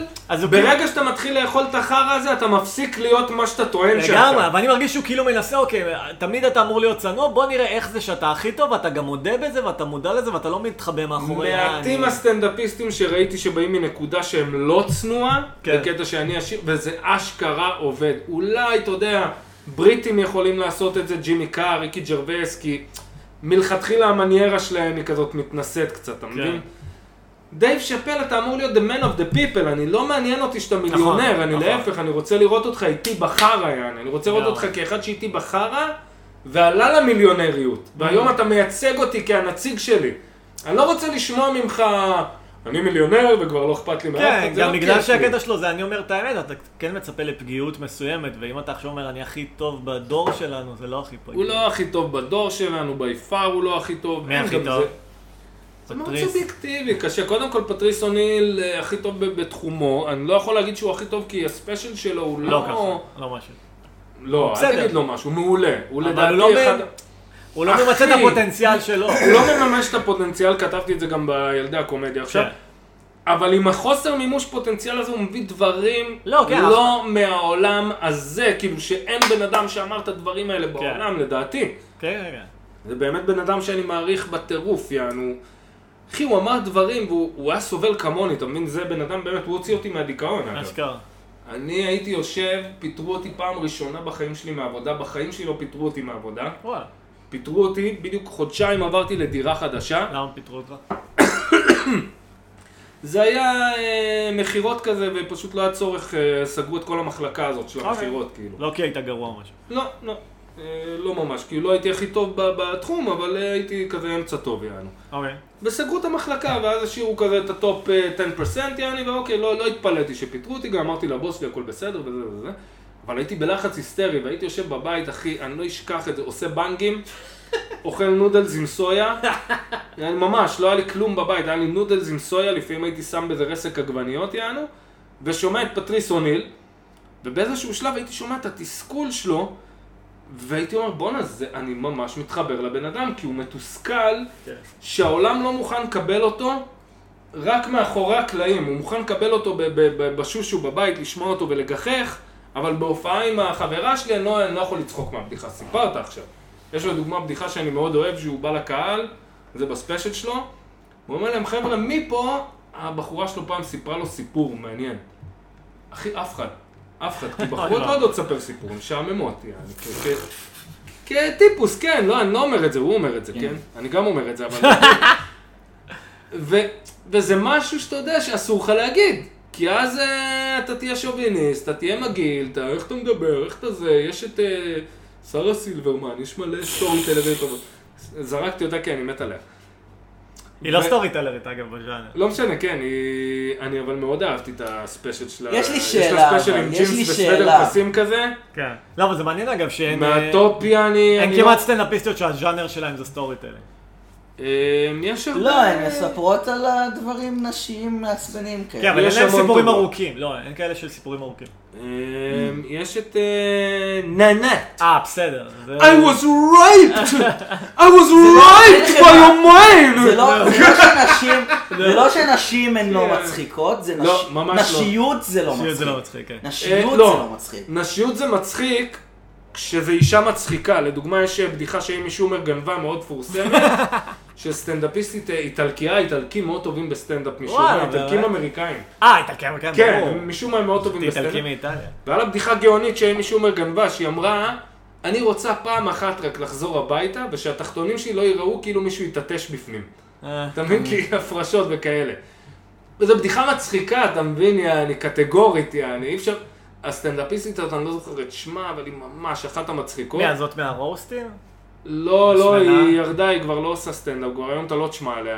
ברגע שאתה מתחיל לאכול את החרא הזה, אתה מפסיק להיות מה שאתה טוען שאתה. לגמרי, אבל אני מרגיש שהוא כאילו מנסה, אוקיי, תמיד אתה אמור להיות צנוע, בוא נראה איך זה שאתה הכי טוב, ואתה גם מודה בזה, ואתה מודע לזה, ואתה לא מתחבא מאחורי. מעטים הסטנדאפיסטים שראיתי שבאים מנקודה שהם לא צנועה, בקטע שאני אשיר, וזה אשכרה עובד. אולי, אתה יודע, בריטים יכולים לעשות את זה, ג'ימי קאר, ריקי ג'רווייס, כי מלכתחילה המניירה שלהם היא כזאת מתנשאת קצת, אתה מבין? דייב שאפל, אתה אמור להיות the man of the people, אני לא מעניין אותי שאתה מיליונר, אני להפך, אני רוצה לראות אותך איתי בחרה, אני רוצה לראות אותך כאחד שאיתי בחרה, ועלה למיליונריות, והיום אתה מייצג אותי כהנציג שלי. אני לא רוצה לשמוע ממך, אני מיליונר וכבר לא אכפת לי. כן, גם בגלל שהקטע שלו זה, אני אומר את האמת, אתה כן מצפה לפגיעות מסוימת, ואם אתה עכשיו אומר, אני הכי טוב בדור שלנו, זה לא הכי פגיע. הוא לא הכי טוב בדור שלנו, באיפר הוא לא הכי טוב. מי הכי טוב? זה מאוד סובייקטיבי, קשה. קודם כל פטריס אוניל הכי טוב בתחומו, אני לא יכול להגיד שהוא הכי טוב כי הספיישל שלו הוא לא... לא ככה, לא משהו. לא, אל תגיד לו משהו, הוא מעולה. אבל הוא לא ממצא את הפוטנציאל שלו. הוא לא מממש את הפוטנציאל, כתבתי את זה גם בילדי הקומדיה עכשיו. אבל עם החוסר מימוש פוטנציאל הזה הוא מביא דברים לא מהעולם הזה, כאילו שאין בן אדם שאמר את הדברים האלה בעולם, לדעתי. זה באמת בן אדם שאני מעריך בטירוף, יענו. אחי, הוא אמר דברים והוא היה סובל כמוני, אתה מבין? זה בן אדם באמת, הוא הוציא אותי מהדיכאון. אשכרה. אני הייתי יושב, פיטרו אותי פעם ראשונה בחיים שלי מהעבודה, בחיים שלי לא פיטרו אותי מהעבודה. וואלה. פיטרו אותי, בדיוק חודשיים עברתי לדירה חדשה. למה פיטרו אותך? זה היה מחירות כזה ופשוט לא היה צורך, סגרו את כל המחלקה הזאת של המחירות, כאילו. לא כי היית גרוע משהו. לא, לא. לא ממש, כי לא הייתי הכי טוב בתחום, אבל הייתי כזה אמצע טוב, יענו. אוקיי. וסגרו את המחלקה, ואז השאירו כזה את הטופ 10%, יעני, ואוקיי, לא התפלאתי שפיטרו אותי, גם אמרתי לבוס לי, הכל בסדר, וזה וזה. אבל הייתי בלחץ היסטרי, והייתי יושב בבית, אחי, אני לא אשכח את זה, עושה בנגים, אוכל נודלס עם סויה. אני ממש, לא היה לי כלום בבית, היה לי נודלס עם סויה, לפעמים הייתי שם בזה רסק עגבניות, יענו, ושומע את פטריס אוניל, ובאיזשהו שלב הייתי שומע את התסכול שלו, והייתי אומר, בונה, אני ממש מתחבר לבן אדם, כי הוא מתוסכל שהעולם לא מוכן לקבל אותו רק מאחורי הקלעים. הוא מוכן לקבל אותו בשושו בבית, לשמוע אותו ולגחך, אבל בהופעה עם החברה שלי אני לא יכול לצחוק מהבדיחה. סיפרת עכשיו. יש לו דוגמה בדיחה שאני מאוד אוהב, שהוא בא לקהל, זה בספיישל שלו, הוא אומר להם, חבר'ה, מפה הבחורה שלו פעם סיפרה לו סיפור מעניין. אחי, אף אחד, כי בחורות לא יודעות לספר סיפורים, שעממות, יעני, כטיפוס, כן, לא, אני לא אומר את זה, הוא אומר את זה, כן? אני גם אומר את זה, אבל... וזה משהו שאתה יודע שאסור לך להגיד, כי אז אתה תהיה שוביניסט, אתה תהיה מגעיל, איך אתה מדבר, איך אתה זה, יש את שרה סילברמן, יש מלא סטורי טלרים טובות. זרקתי אותה, כן, אני מת עליה. היא לא סטורי טלרית, אגב, בז'אנר. לא משנה, כן, אני אבל מאוד אהבתי את הספיישל שלה. יש לי שאלה, אבל, יש לי שאלה. יש לה ספיישל עם ג'ינס וסוודר פסים כזה. כן. לא, אבל זה מעניין, אגב, שאין... מהטופיה אני... אין כמעט סטנדאפיסטיות שהז'אנר שלהם זה סטורי טלר. יש הרבה... לא, הן מספרות על הדברים נשיים מעצבנים כאלה. כן, אבל אין להם סיפורים ארוכים. לא, אין כאלה של סיפורים ארוכים. יש את... ננת. בסדר. I was raped! I was raped by your mind! זה לא שנשים הן לא מצחיקות, זה נשיות זה לא מצחיק. נשיות זה לא מצחיק. נשיות זה מצחיק כשאישה מצחיקה, לדוגמה יש בדיחה שאם מישהו אומר גנבה מאוד פורסמת, שסטנדאפיסטית איטלקי מאוד טובים בסטנדאפ משום מה, איטלקים אמריקאים. איטלקים אמריקאים? כן, משום מה הם מאוד טובים בסטנדאפ. איטלקים מאיטליה. ועל הבדיחה גאונית שאם מישהו אומר גנבה, שהיא אמרה, אני רוצה פעם אחת רק לחזור הביתה, ושהתחתונים שלי לא יראו כאילו מישהו יתטש בפנים. אתה מבין? כי הפרשות וכאלה. וזו בדיחה מצחיקה, אתה מבין, אני קטגורית, אני אפשר... הסטנדאפיסטית, אני לא זוכר את שמה, אבל היא ממש אחת המצחיקות. מה, זאת מהרוסטים? לא, לא, היא ירדה, היא כבר לא עושה סטנדאפ, כבר היום אתה לא תשמע עליה.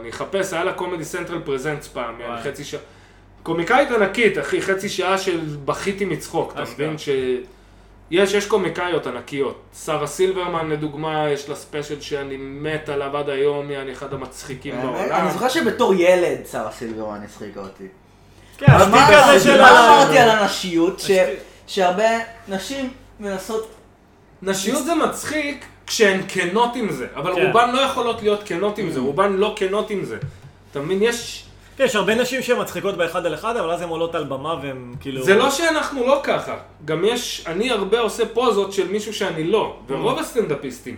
אני אחפש, היה לה קומדי סנטרל פרזנטס פעם, חצי שעה. קומיקאית ענקית, אחי, חצי שעה של בכיתי מצחוק, אתה מבין ש... יש קומיקאיות ענקיות. שרה סילברמן, לדוגמה, יש לה ספיישל שאני מת עליו עד היום, אני אחד המצחיקים בעולם. אני זוכר שבתור ילד שרה סילברמן הצחיקה אותי. אבל מה אמרתי על הנשיות, שהרבה נשים מנסות... נשיות זה מצחיק כשהן כנות עם זה, אבל רובן לא יכולות להיות כנות עם זה, רובן לא כנות עם זה. אתה מבין, יש הרבה נשים שהן מצחיקות באחד על אחד, אבל אז הן עולות על במה והן כאילו... זה לא שאנחנו לא ככה, גם יש... אני הרבה עושה פוזות של מישהו שאני לא, ורוב הסטנדאפיסטים.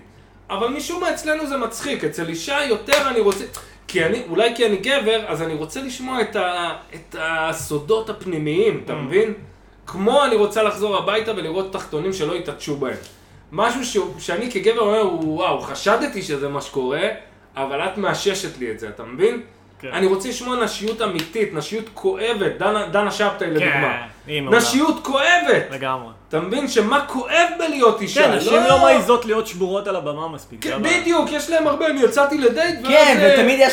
אבל משום מה אצלנו זה מצחיק, אצל אישה יותר אני רוצה... אולי כי אני גבר, אז אני רוצה לשמוע את הסודות הפנימיים, אתה מבין? כמו אני רוצה לחזור הביתה ולראות תחתונים שלא יתעטשו בהם. משהו שאני כגבר אומר, וואו, חשדתי שזה מה שקורה, אבל את מאששת לי את זה, אתה מבין? אני רוצה לשמוע נשיות אמיתית, נשיות כואבת, דנה שבתאי לדוגמה. נשיות כואבת! לגמרי. אתה מבין שמה כואב בלהיות אישה? כן, נשים לא מעיזות להיות שבורות על הבמה מספיק. בדיוק, יש להם הרבה, אני יצאתי לדייט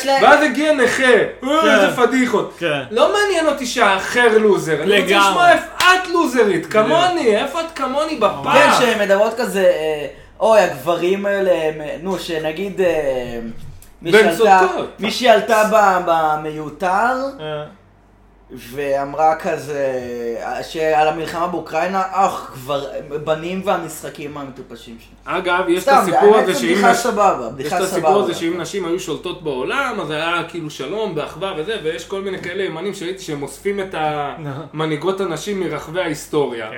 ואז הגיע נכה, איזה פדיחות. לא מעניין אותי שהאחר לוזר, אני רוצה לשמוע איפה את לוזרית, כמוני, איפה את כמוני בפעם. כן, שמדברות כזה, אוי, הגברים האלה, נו, שנגיד... מי שעלתה במיותר ואמרה כזה שעל המלחמה באוקראינה, אך כבר בנים והמשחקים המטופשים שלה. אגב, יש את הסיפור הזה שאם נשים היו שולטות בעולם, אז היה כאילו שלום באחווה וזה, ויש כל מיני כאלה ימנים שראיתי שהם אוספים את המנהיגות הנשים מרחבי ההיסטוריה.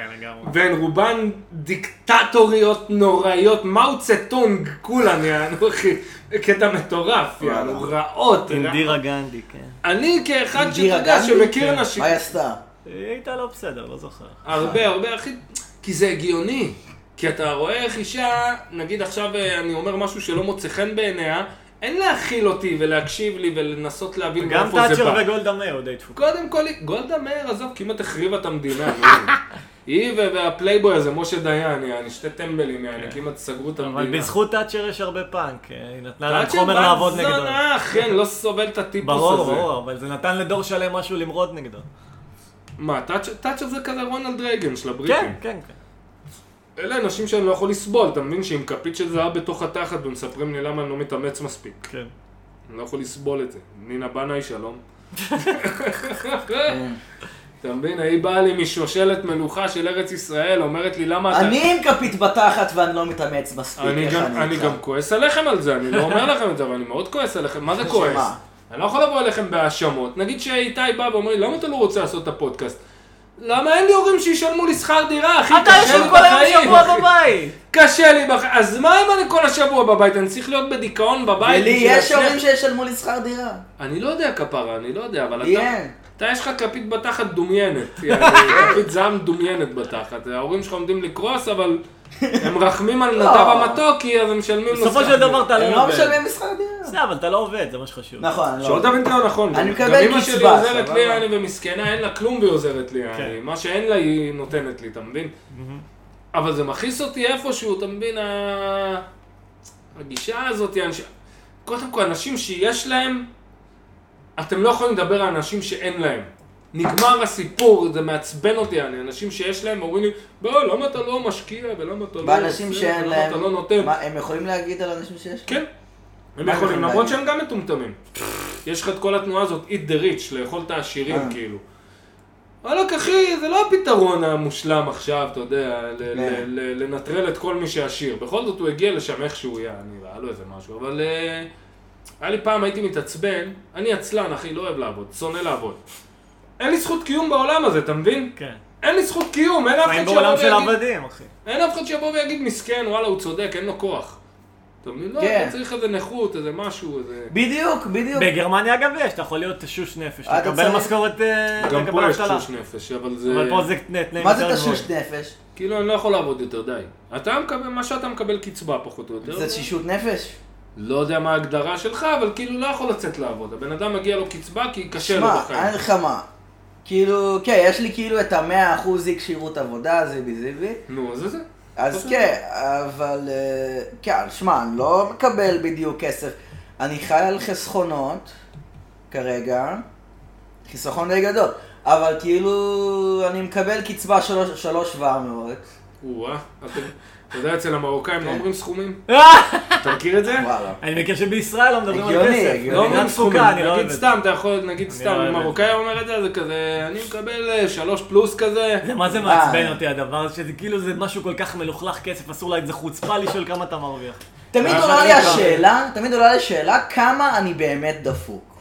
והן רובן דיקטטוריות נוראיות, מאו צטונג, כולן, אחי. קטע מטורף, יענו, רעות. אינדירה גנדי, כן. אני כאחד שתגע שמכיר נשים... מה היא עשתה? היא הייתה לא בסדר, לא זוכר. הרבה, אחי... כי זה הגיוני. כי אתה רואה איך אישה, נגיד עכשיו אני אומר משהו שלא מוצא חן בעיניה, אין להכיל אותי ולהקשיב לי ולנסות להבין מאיפה זה בא. גם תאצ'ר וגולדה מאיר עוד היית פוקר. קודם כל, גולדה מאיר, עזוב, כמעט החריבה את המדינה. היא והפלייבוי הזה, משה דיין, אני שתי טמבלים, אני כמעט סגרו את המדינה. אבל בזכות תאצ'ר יש הרבה פאנק, היא נתנה להם חומר לעבוד נגדו. תאצ'ר בזונה, כן, לא סובל את הטיפוס הזה. ברור, אבל זה נתן לדור שלם משהו למרוד נגדו. מה, תאצ'ר זה כזה רונלד רייגן של הבריטים. כן. אלה אנשים שאני לא יכול לסבול, אתה מבין שעם כפית של זהב בתוך התחת ומספרים לי למה אני לא מתאמץ מספיק. כן. אני לא יכול לסבול את זה. נינה בנאי שלום. אתה מבין, היא באה לי משושלת מלוכה של ארץ ישראל, אומרת לי למה אתה... אני עם כפית בתחת ואני לא מתאמץ מספיק. אני גם כועס עליכם על זה, אני לא אומר לכם את זה, אבל אני מאוד כועס עליכם. מה זה כועס? אני לא יכול לבוא אליכם בהאשמות. נגיד שאיתי בא ואומר לי, למה אתה לא רוצה לעשות את הפודקאסט? למה אין לי הורים שישלמו לי שכר דירה, אחי, קשה לי בחיים, אחי, קשה לי בחיים, אז מה אם אני כל השבוע בבית, אני צריך להיות בדיכאון בבית? לי יש הורים שישלמו לי שכר דירה. אני לא יודע כפרה, אני לא יודע, אבל אתה יש לך כפית בתחת דומיינת, כפית זעם דומיינת בתחת, ההורים שלך עומדים לקרוס, אבל הם רחמים על נדב המתוקי, אז הם משלמים לו שכר דירה. בסופו של דבר אתה לא עובד. הם לא משלמים שכר דירה. בסדר, אבל אתה לא עובד, זה מה שחשוב. נכון. שלא תבין לא נכון. אני מקבל קצבה. גם אמא שלי עוזרת לי, אני במסכנה, אין לה כלום והיא עוזרת לי. מה שאין לה היא נותנת לי, אתה מבין? אבל זה מכעיס אותי איפשהו, אתה מבין? הגישה הזאת, קודם כל, אנשים שיש להם, אתם לא יכולים לדבר על אנשים שאין להם. נגמר הסיפור, זה מעצבן אותי, אנשים שיש להם אומרים לי, בואו, למה אתה לא משקיע ולמה אתה לא עושה, למה אתה לא נותן. הם יכולים להגיד על אנשים שיש להם? כן, הם יכולים, למרות שהם גם מטומטמים. יש לך את כל התנועה הזאת, eat the rich, לאכול את העשירים כאילו. וואלק אחי, זה לא הפתרון המושלם עכשיו, אתה יודע, לנטרל את כל מי שעשיר. בכל זאת הוא הגיע לשם איכשהו, אני ראה לו איזה משהו, אבל... היה לי פעם, הייתי מתעצבן, אני עצלן אחי, לא אוהב לעבוד, שונא לעבוד. אין לי זכות קיום בעולם הזה, אתה מבין? כן. אין לי זכות קיום, אין אף אחד שיבוא ויגיד... של עבדים, אחי. אין אף אחד שיבוא ויגיד מסכן, וואלה, הוא צודק, אין לו כוח. אתה מבין, לא, אתה צריך איזה נכות, איזה משהו, איזה... בדיוק, בדיוק. בגרמניה אגב יש, אתה יכול להיות תשוש נפש, לקבל משכורת... גם פה יש תשוש נפש, אבל זה... אבל פה זה תנאים... מה זה תשוש נפש? כאילו, אני לא יכול לעבוד יותר, די. אתה מקבל, מה שאתה מקבל קצבה פחות או יותר. זה תשישות נפש? לא יודע מה ההגדרה שלך, אבל כאילו לא יכול לצאת לעבוד. הבן אדם מגיע לו קצבה כי קשה לו בחיים. שמע, אין לך מה. כאילו, כן, יש לי כאילו את ה-100% כשירות עבודה, זה בזיבי. נו, זה זה. אז כן, אבל... כן, שמע, אני לא מקבל בדיוק כסף. אני חי על חסכונות, כרגע. חיסכון די גדול. אבל כאילו, אני מקבל קצבה 3,700. וואה, אתה יודע, אצל המרוקאים לא אומרים סכומים? אתה מכיר את זה? אני מכיר שבישראל לא מדברים על כסף. לא אומרים סכומים, נגיד סתם, אתה יכול, נגיד סתם, מרוקאי אומר את זה, זה כזה, אני מקבל 3+ כזה. זה מה זה מעצבן אותי הדבר, שזה כאילו זה משהו כל כך מלוכלך כסף, אסור להגיד, זה חוצפה לשאול כמה אתה מרוויח. תמיד עולה לי השאלה, כמה אני באמת דפוק.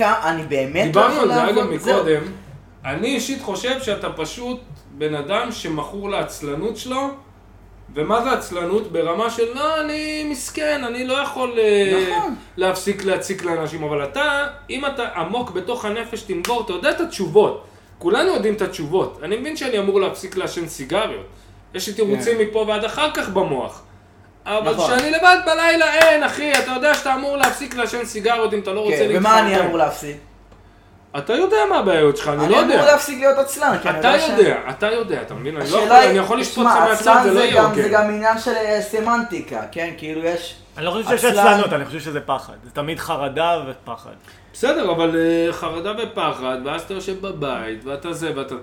אני באמת... דיברנו על זה אגב מקודם, אני אישית חושב שאתה פשוט בן אדם שמכור לעצלנות שלו, ומה זה עצלנות? ברמה של לא, אני מסכן, אני לא יכול להפסיק להציק לאנשים, אבל אתה, אם אתה עמוק בתוך הנפש תנבור, אתה יודע את התשובות, כולנו יודעים את התשובות, אני מבין שאני אמור להפסיק לעשן סיגריות, יש לי תירוצים מפה ועד אחר כך במוח, אבל כשאני לבד בלילה, אין אחי, אתה יודע שאתה אמור להפסיק לעשן סיגריות אם אתה לא רוצה להתחלטן. ומה אני אמור להפסיק? אתה יודע מה הבעיות שלך, אני לא יודע. אני אמור להפסיק להיות עצלן, כי אני יודע ש... אתה יודע, אתה מבין? אני יכול לשפוט את זה מהצלן, זה לא יהיה אוקיי. זה גם עניין של סמנטיקה, כן? כאילו יש... אני לא חושב שיש עצלנות, אני חושב שזה פחד. זה תמיד חרדה ופחד. בסדר, אבל חרדה ופחד, ואז אתה יושב בבית, ואתה זה, ואתה...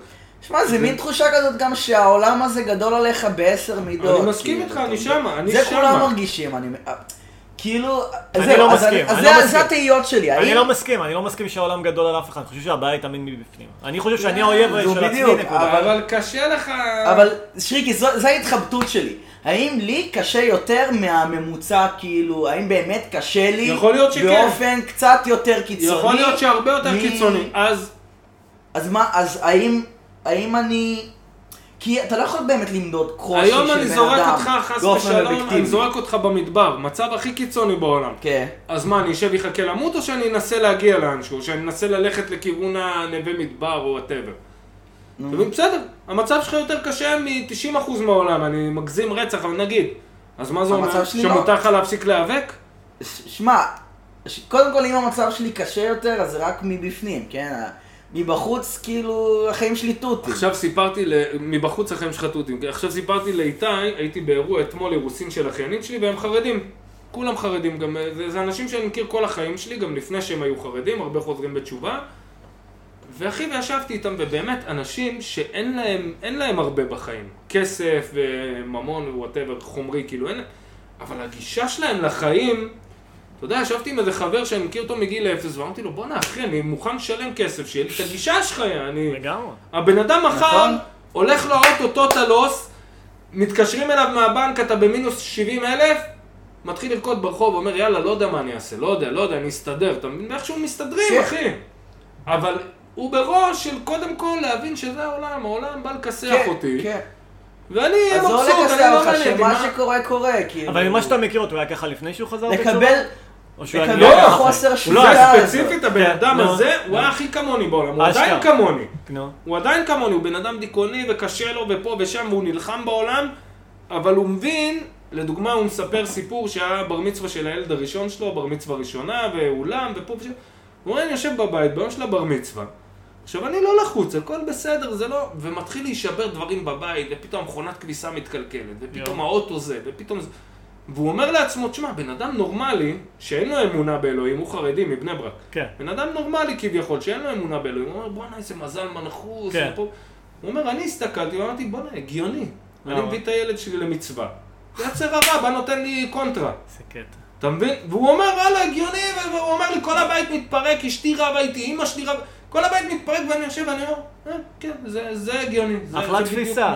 שמע, זה מין תחושה כזאת גם שהעולם הזה גדול עליך ב10 מידות. אני מסכים איתך, אני שמה, זה כולם מרגישים, אני... כאילו, זה התהיות שלי. אני לא מסכים, שהעולם גדול על אף אחד, אני חושב שהבעיה תמיד מבפנים. אני חושב שאני האויב של עצמי נקודה. אבל קשה לך... אבל שריקי, זו ההתחבטות שלי. האם לי קשה יותר מהממוצע, כאילו, האם באמת קשה לי באופן קצת יותר קיצוני? יכול להיות שהרבה יותר קיצוני, אז... אז האם אני... כי אתה לא יכול באמת למדוד קושי של בן אדם. היום אני זורק אותך חס ושלום, אני זורק אותך במדבר, מצב הכי קיצוני בעולם. כן. אז מה, אני אשב יחכה למות או שאני אנסה להגיע לאנשהו, או שאני אנסה ללכת לכיוון הנווה מדבר או הטבע? בסדר, המצב שלך יותר קשה מ-90% מהעולם, אני מגזים רצח, אבל נגיד. אז מה זה אומר? שמותר לך להפסיק להיאבק? שמע, קודם כל אם המצב שלי קשה יותר, אז רק מבפנים, כן? מבחוץ, כאילו, החיים שלי תותים. עכשיו סיפרתי, מבחוץ החיים שלך תותים. עכשיו סיפרתי לאיתי, הייתי באירוע אתמול אירוסין של אחיינית שלי, והם חרדים. כולם חרדים גם, זה אנשים שאני מכיר כל החיים שלי, גם לפני שהם היו חרדים, הרבה חוזרים בתשובה. ואחי, וישבתי איתם, ובאמת אנשים שאין להם, הרבה בחיים. כסף וממון וואטאבר, חומרי, כאילו אין להם. אבל הגישה שלהם לחיים... אתה יודע, ישבתי עם איזה חבר שאני מכיר אותו מגיל לאפס, ואמרתי לו, בוא'נה אחי, אני מוכן לשלם כסף, שיהיה לי את הגישה שלך, אני... לגמרי. הבן אדם מחר, הולך לו האוטו טוטלוס, מתקשרים אליו מהבנק, אתה במינוס 70,000, מתחיל לרקוד ברחוב, אומר, יאללה, לא יודע מה אני אעשה, לא יודע, אני אסתדר, אתה מבין איך שהוא מסתדרים, אחי. אבל הוא בראש של קודם כל להבין שזה העולם, בא לקסח אותי. כן. ואני אהיה מבסוט, אני לא מעניין. שמה שקורה קורה, כאילו... אבל ממה שאתה מכיר אותו, היה ככה לפני שהוא חזר בתשובה? לקבל חוסר שליטה. זה ספציפית, הבן אדם הזה, הוא היה הכי כמוני בעולם, הוא עדיין כמוני. הוא בן אדם דיכאוני וקשה לו ופה ושם, והוא נלחם בעולם, אבל הוא מבין, לדוגמה הוא מספר סיפור שהיה בר מצווה של הילד הראשון שלו, בר מצווה ראשונה, ואולם ופה ושם. הוא אומר, אני יושב בבית, ביום של הבר מצווה. עכשיו, אני לא לחוץ, הכל בסדר, זה לא... ומתחיל להישבר דברים בבית, ופתאום מכונת כביסה מתקלקלת, ופתאום האוטו זה, ופתאום זה... והוא אומר לעצמו, תשמע, בן אדם נורמלי, שאין לו אמונה באלוהים, הוא חרדי מבני ברק. כן. בן אדם נורמלי כביכול, שאין לו אמונה באלוהים, הוא אומר, בוא'נה, איזה מזל מנחוס, כן. ופה... הוא אומר, אני הסתכלתי, ואמרתי, בוא'נה, הגיוני. אני מביא את הילד שלי למצווה. זה יצר הרב, הוא נותן לי קונטרה. זה קטע. אתה מבין? והוא אומר, הלאה, הגיוני, והוא אומר לי, כל הבית מתפרק, אשתי רבה איתי, אמא שלי רבה... כל הבית מתפרק ואני יושב ואני אומר, כן, זה הגיוני. אחלה תפיסה.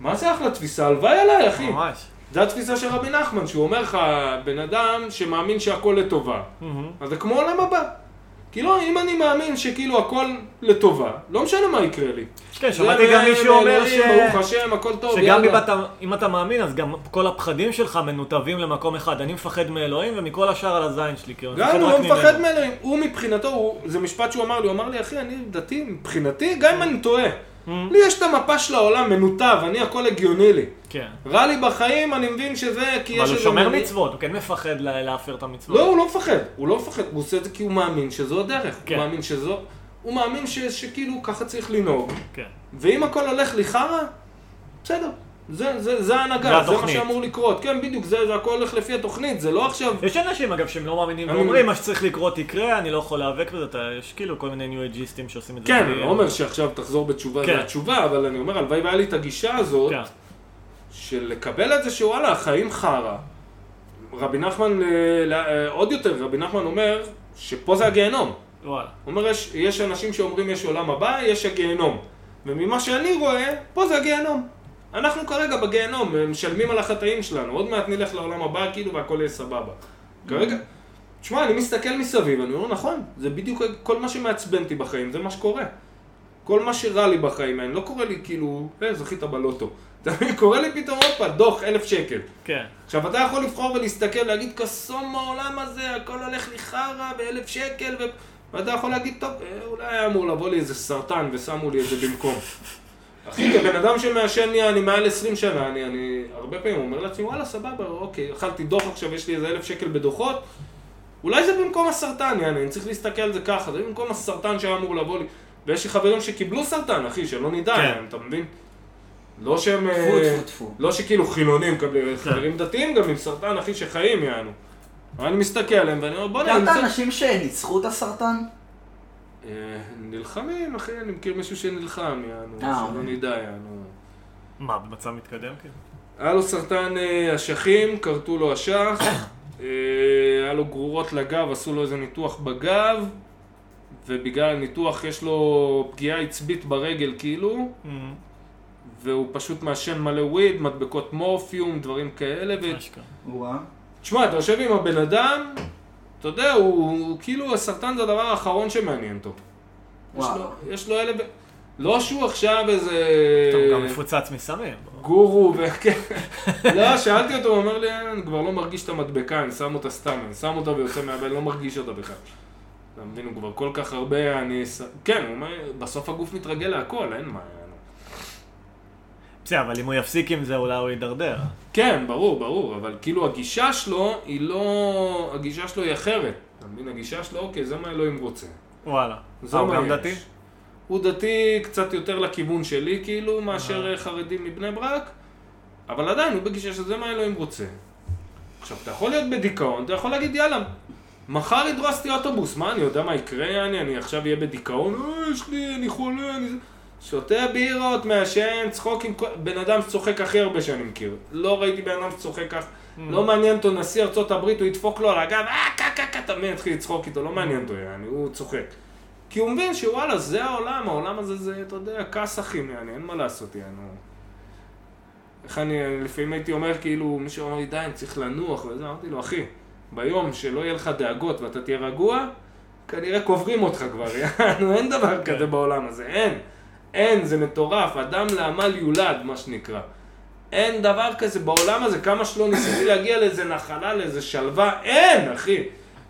מה זה אחלה תפיסה? הלוואי עליי, אחי. ממש. זה התפיסה של רבי נחמן, שהוא אומר לך, בן אדם שמאמין שהכל לטובה. אז זה כמו עולם הבא. כאילו, אם אני מאמין שכאילו הכל לטובה, לא משנה מה יקרה לי. כן, שמעתי גם מישהו אומר ברוך השם, הכל טוב, יאללה. שגם אם אתה מאמין, אז גם כל הפחדים שלך מנותבים למקום אחד. אני מפחד מאלוהים ומכל השאר על הזין שלי. גם הוא לא מפחד מאלוהים. הוא מבחינתו, זה משפט שהוא אמר לי, הוא אמר לי, אחי, אני דתי, מבחינתי, גם אם אני טועה. לי יש את המפה של העולם מנותב, אני הכל הגיוני לי. כן. רע לי בחיים, אני מבין שזה כי יש... אבל הוא שומר מצוות, הוא כן מפחד להפר את המצוות. לא, הוא לא מפחד, הוא לא מפחד, הוא עושה את זה כי הוא מאמין שזו הדרך. כן. הוא מאמין שזו... הוא מאמין שכאילו ככה צריך לנהוג. כן. ואם הכל הולך לי חרא, בסדר. זה ההנהגה, זה מה שאמור לקרות. כן, בדיוק, זה הכל הולך לפי התוכנית, זה לא עכשיו... יש אנשים, אגב, שהם לא מאמינים ואומרים, מה שצריך לקרות יקרה, אני לא יכול להיאבק בזה, יש כאילו כל מיני ניו-אייג'יסטים שעושים את זה. כן, אני אומר שעכשיו תחזור בתשובה, זה התשובה, אבל אני אומר, הלוואי והיה לי את הגישה הזאת, של לקבל את זה שוואלה, החיים חרא. רבי נחמן, עוד יותר, רבי נחמן אומר, שפה זה הגיהנום. וואלה. הוא אומר, יש אנשים שאומרים, יש עולם הבא, יש הגיהנום. וממה שאני רואה, פה זה הגיהנום. אנחנו כרגע בגיהנום, משלמים על החטאים שלנו, עוד מעט נלך לעולם הבא כאילו והכל יהיה סבבה. כרגע, תשמע, אני מסתכל מסביב, אני אומר, נכון, זה בדיוק כל מה שמעצבנתי בחיים, זה מה שקורה. כל מה שרע לי בחיים, אני לא קורא לי כאילו, זכית בלוטו. קורא לי פתאום עוד פעם, דוח, 1,000 שקל. כן. עכשיו, אתה יכול לבחור ולהסתכל, להגיד, קסום העולם הזה, הכל הולך לי חרא, ב-1,000 שקל, ואתה יכול להגיד, טוב, אולי היה אמור לבוא לי איזה סרטן ושמו לי איזה במקום. אחי, כבן אדם שמעשן נהיה, אני מעל 20 שנה, אני הרבה פעמים אומר לעצמי, וואלה, סבבה, אוקיי, אכלתי דוח עכשיו, יש לי איזה 1,000 שקל בדוחות, אולי זה במקום הסרטן, אני צריך להסתכל על זה ככה, זה במקום הסרטן שהיה אמור לבוא לי, ויש לי חברים שקיבלו סרטן, אחי, שלא נדע, אתה מבין? לא שהם... לא שכאילו חילונים, חברים דתיים גם עם סרטן, אחי, שחיים, אני מסתכל עליהם, ואני אומר, בוא נהיה... גם את האנשים שניצחו את הסרטן? נלחמים, אחי, אני מכיר מישהו שנלחם, שלא נדע, מה, במצב מתקדם? היה לו סרטן אשכים, קרתו לו אשך, היה לו גרורות לגב, עשו לו איזה ניתוח בגב, ובגלל הניתוח יש לו פגיעה עצבית ברגל כאילו, והוא פשוט מעשן מלא וויד, מדבקות מורפיום, דברים כאלה, תשמע, אתה יושב עם הבן אדם, אתה יודע, הוא כאילו, הסרטן זה הדבר האחרון שמעניין אותו. יש לו אלה... לא שהוא עכשיו איזה... אתה גם מפוצץ מסמים. גורו וכן. לא, שאלתי אותו, הוא אומר לי, אני כבר לא מרגיש את המדבקה, אני שם אותה סתם, אני שם אותה ויוצא מהבן, לא מרגיש אותה בכלל. אתה מבין, הוא כבר כל כך הרבה, אני... כן, הוא אומר, בסוף הגוף מתרגל להכל, אין מה. בסדר, אבל אם הוא יפסיק עם זה, אולי הוא יידרדר. כן, ברור, ברור, אבל כאילו הגישה שלו היא לא... הגישה שלו היא אחרת. אתה מבין, הגישה שלו, אוקיי, זה מה אלוהים רוצה. וואלה. הוא גם דתי? הוא דתי קצת יותר לכיוון שלי, כאילו, מאשר חרדים מבני ברק, אבל עדיין הוא בגישה שזה מה אלוהים רוצה. עכשיו, אתה יכול להיות בדיכאון, אתה יכול להגיד, יאללה, מחר ידרסתי אוטובוס, מה, אני יודע מה יקרה, אני עכשיו אהיה בדיכאון, יש לי, אני חולה, אני... שותה בירות, מהשם, צחוק עם כל... בן אדם שצוחק הכי הרבה שאני מכיר. לא ראיתי בן אדם שצוחק כך. לא מעניין אותו, נשיא ארצות הברית, הוא ידפוק לו על הגב, תמיד התחיל לצחוק איתו, לא מעניין אותו, הוא צוחק. כי הוא מבין שוואלה, זה העולם, העולם הזה זה, אתה יודע, כעס אחים, אין מה לעשות, איך אני, לפעמים הייתי אומר, כאילו, מישהו אומר לי, די, אני צריך לנוח, וזה, אמרתי לו, אחי, ביום שלא יהיה לך דאגות ואתה תהיה רגוע, כנראה קוברים אותך כבר, אין דבר כזה בעולם הזה, אין. אין, זה מטורף, אדם לעמל יולד, מה שנקרא. אין דבר כזה בעולם הזה, כמה שלא ניסיתי להגיע לאיזה נחלה, לאיזה שלווה, אין, אחי.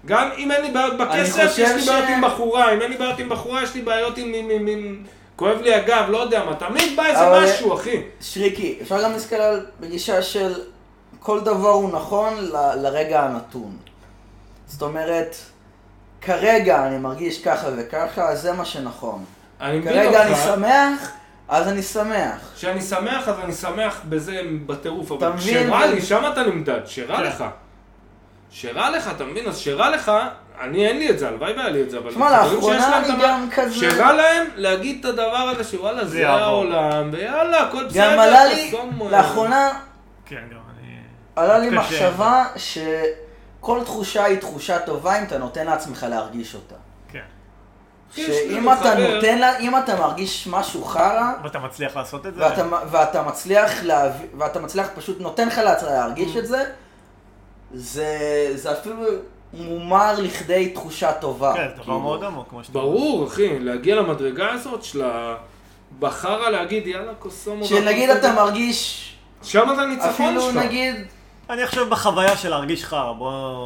גם אם אין לי בעיות בכסף, יש לי בעיות עם בחורה, אם אין לי בעיות עם בחורה, יש לי בעיות עם... כואב לי הגב, לא יודע מה, תמיד בא איזה משהו, אחי. שריקי, אפשר גם להסתכל על בגישה של כל דבר הוא נכון לרגע הנתון. זאת אומרת, כרגע אני מרגיש ככה וככה, זה מה שנכון. כרגע אני שמח, אז אני שמח. כשאני שמח, אז אני שמח בזה בטירוף, אבל שרע לי, שם אתה נמדד, שרע לך. שרע לך, אתה מבין? אז שרע לך, אני אין לי את זה, הלוואי והיה לי את זה, אבל... תשמע, לאחרונה אני גם כזה... שרע להם להגיד את הדבר הזה שוואלה, זה העולם, ויאללה, הכל בסדר. גם עלה לי, לאחרונה, עלה לי מחשבה שכל תחושה היא תחושה טובה אם אתה נותן לעצמך להרגיש אותה. שאם אתה נותן לה, אם אתה מרגיש משהו חרא, ואתה מצליח לעשות את זה, ואתה מצליח פשוט נותן לך להרגיש את זה, זה אפילו מומר לכדי תחושה טובה. כן, זה דבר מאוד עמוק, כמו שאתה אומר. ברור, אחי, להגיע למדרגה הזאת של הבחרה להגיד, יאללה, קוסומו... שנגיד אתה מרגיש... שם אתה ניצחון שלך. אפילו נגיד... אני חושב בחוויה של להרגיש חרא,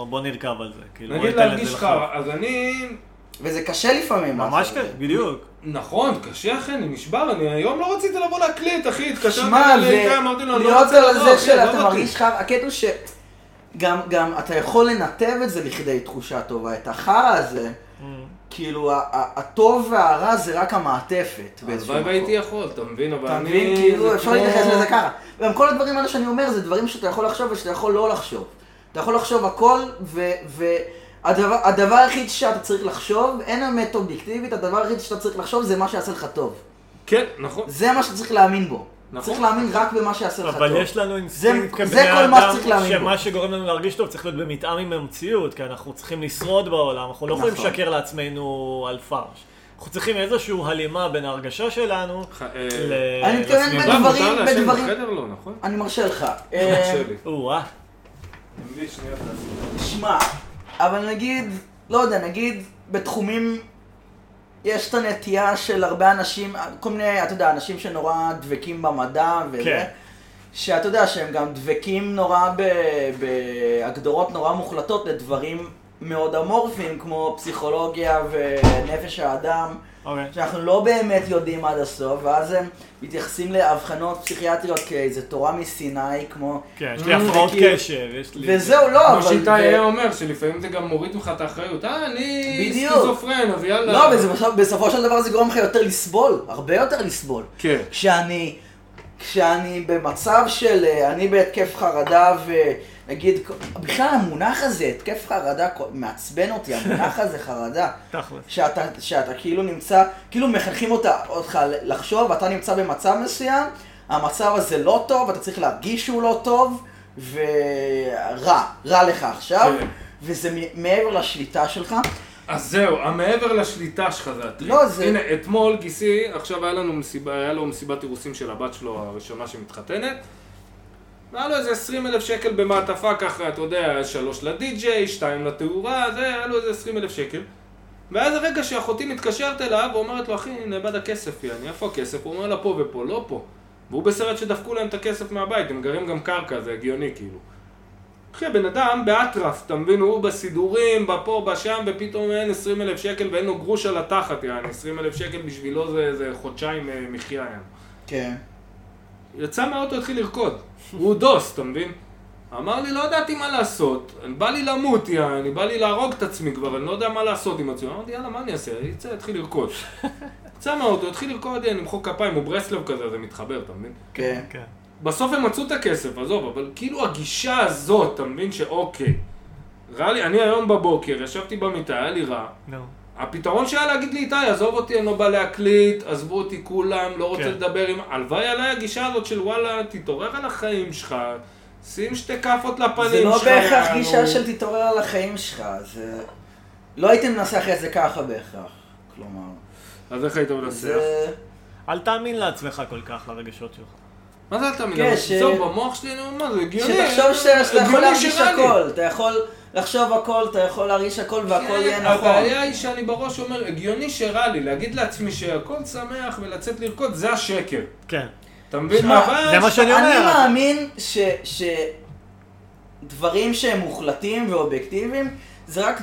בוא נרכב על זה. נגיד להרגיש חרא, אז אני... וזה קשה לפעמים. ממש קשה, בדיוק. נכון, קשה אחי, אני נשבר, אני היום לא רציתי לבוא להקליט, אחי, התקשרתי להקליט, אמרתי לו, אני לא רוצה לבוא, אחי, לא רציתי. אתה מרגיש חרא, הקטע ש... גם אתה יכול לנתב את זה לכדי תחושה טובה, את החרא הזה, כאילו, הטוב והרע זה רק המעטפת. אז בי הייתי יכול, אתה מבין, אבל אני... אתה מבין, כאילו, אפשר להתייחס לזה ככה. וגם כל הדברים האלה שאני אומר, זה דברים שאתה יכול לחשוב ושאתה יכול לא לחשוב. אתה יכול לחשוב הכל, והדבר היחיד שאתה צריך לחשוב, אין אמת אובייקטיבית, הדבר היחיד שאתה צריך לחשוב זה מה שיעשה לך טוב. כן, נכון. זה מה שאתה צריך להאמין בו. צריך להאמין רק במה שיעשה לך טוב. אבל יש לנו אינסטינקט כבני אדם שמה שגורם לנו להרגיש טוב צריך להיות במתאם עם המציאות, כי אנחנו צריכים לשרוד בעולם, אנחנו לא יכולים לשקר לעצמנו על פרש. אנחנו צריכים איזושהי הלימה בין ההרגשה שלנו אני מתכוון בדברים... אני מרשה לך. שמע, אבל נגיד, לא יודע, נגיד בתחומים... יש את הנטייה של הרבה אנשים, כל מיני, אתה יודע, אנשים שנורא דבקים במדע וזה, כן. שאתה יודע שהם גם דבקים נורא בהגדרות נורא מוחלטות לדברים מאוד אמורפיים, כמו פסיכולוגיה ונפש האדם, שאנחנו לא באמת יודעים עד הסוף, ואז הם מתייחסים להבחנות פסיכיאטריות כאיזה תורה מסיני, כמו... כן, יש לי הפרעות קשב, יש לי... וזהו, לא, אבל... כמו שאיתי היה אומר, שלפעמים זה גם מוריד ממך את האחריות, אני סקיזופרן, אז יאללה... לא, בסופו של דבר זה גורם לך יותר לסבול, הרבה יותר לסבול. כן. כשאני במצב של... אני בהתקף חרדה ו... נגיד, בכלל המונח הזה, התקף חרדה, מעצבן אותי, המונח הזה חרדה, שאתה כאילו נמצא, כאילו מחנכים אותך לחשוב, אתה נמצא במצב מסוים, המצב הזה לא טוב, אתה צריך להרגיש שהוא לא טוב, ורע, רע לך עכשיו, וזה מעבר לשליטה שלך. אז זהו, המעבר לשליטה שלך זה הטריק. לא, זה... הנה, אתמול גיסי, עכשיו היה לו מסיבת אירוסים של הבת שלו הראשונה שמתחתנת, היה לו איזה 20,000 שקל במעטפה ככה, אתה יודע, 3 לדי-ג'יי, 2 לתאורה, זה היה לו איזה 20,000 שקל. ואז הרגע שאחותי מתקשרת אליו ואומרת לו, אחי, נאבד הכסף, יעני, איפה הכסף? הוא אומר לה, פה ופה, לא פה. והוא בסרט שדפקו להם את הכסף מהבית, הם גרים גם קרקע, זה הגיוני כאילו. אחי, הבן אדם באטרף, אתה מבין, הוא בסידורים, בפה, בשם, ופתאום אין 20,000 שקל ואין לו גרוש על התחת, יעני, 20,000 שקל בשבילו זה חודשיים מחיה, יעני. כן. יצא מהאוטו, התחיל לרקוד. הוא דוס, אתה מבין? אמר לי, לא ידעתי מה לעשות. בא לי למות, אני בא לי להרוג את עצמי כבר, אני לא יודע מה לעשות עם עצמי. אמרתי, יאללה, מה אני אעשה? יצא, התחיל לרקוד. יצא מהאוטו, התחיל לרקוד, אני מחוק כפיים, הוא ברסלב כזה, זה מתחבר, אתה מבין? כן, כן. בסוף הם מצאו את הכסף, עזוב, אבל כאילו הגישה הזאת, אתה מבין שאוקיי. רע לי, אני היום בבוקר, ישבתי במיטה, היה לי רע. הפתרון שהיה להגיד לי איתי, עזוב אותי, אני לא בא להקליט, עזבו אותי כולם, לא רוצה לדבר עם... הלוואי עליי הגישה הזאת של וואלה, תתעורר על החיים שלך, שים שתי כפות לפנים שלך. זה לא בהכרח גישה של תתעורר על החיים שלך, זה... לא הייתי מנסח את זה ככה בהכרח, כלומר. אז איך היית מנסח? אל תאמין לעצמך כל כך לרגשות שלך. מה זה אל תאמין? זו במוח שלי, מה זה הגיוני? שתחשוב שאתה יכול להרגיש הכל, אתה יכול... לחשוב הכל, אתה יכול להרגיש הכל והכל יהיה נכון. הבעיה היא שאני בראש אומר, הגיוני שרע לי, להגיד לעצמי שהכל שמח ולצאת לרקוד, זה השקר. כן. אתה מבין מה? זה מה שאני אומר. אני מאמין שדברים שהם מוחלטים ואובייקטיביים, זה רק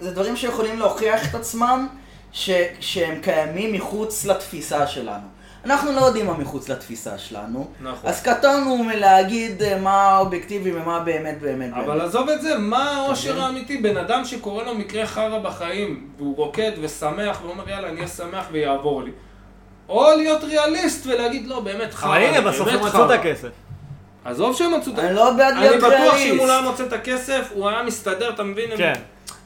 דברים שיכולים להוכיח את עצמם שהם קיימים מחוץ לתפיסה שלנו. אנחנו לא יודעים מה מחוץ לתפיסה שלנו, נכון. אז קטנו מלהגיד מה אובייקטיבי ומה באמת באמת. אבל עזוב את זה, מה האושר האמיתי? בן אדם שקורא לו מקרה חרא בחיים, והוא רוקד ושמח ואומר יאללה אני אהיה שמח ויעבור לי. או להיות ריאליסט ולהגיד לא, באמת חרא. אבל הנה בסוף הם מצאו את הכסף. עזוב שהם מצאו את הכסף. אני לא בעד להיות ריאליסט. אני בטוח שאם הוא לא מוצא את הכסף, הוא היה מסתדר, אתה מבין? כן.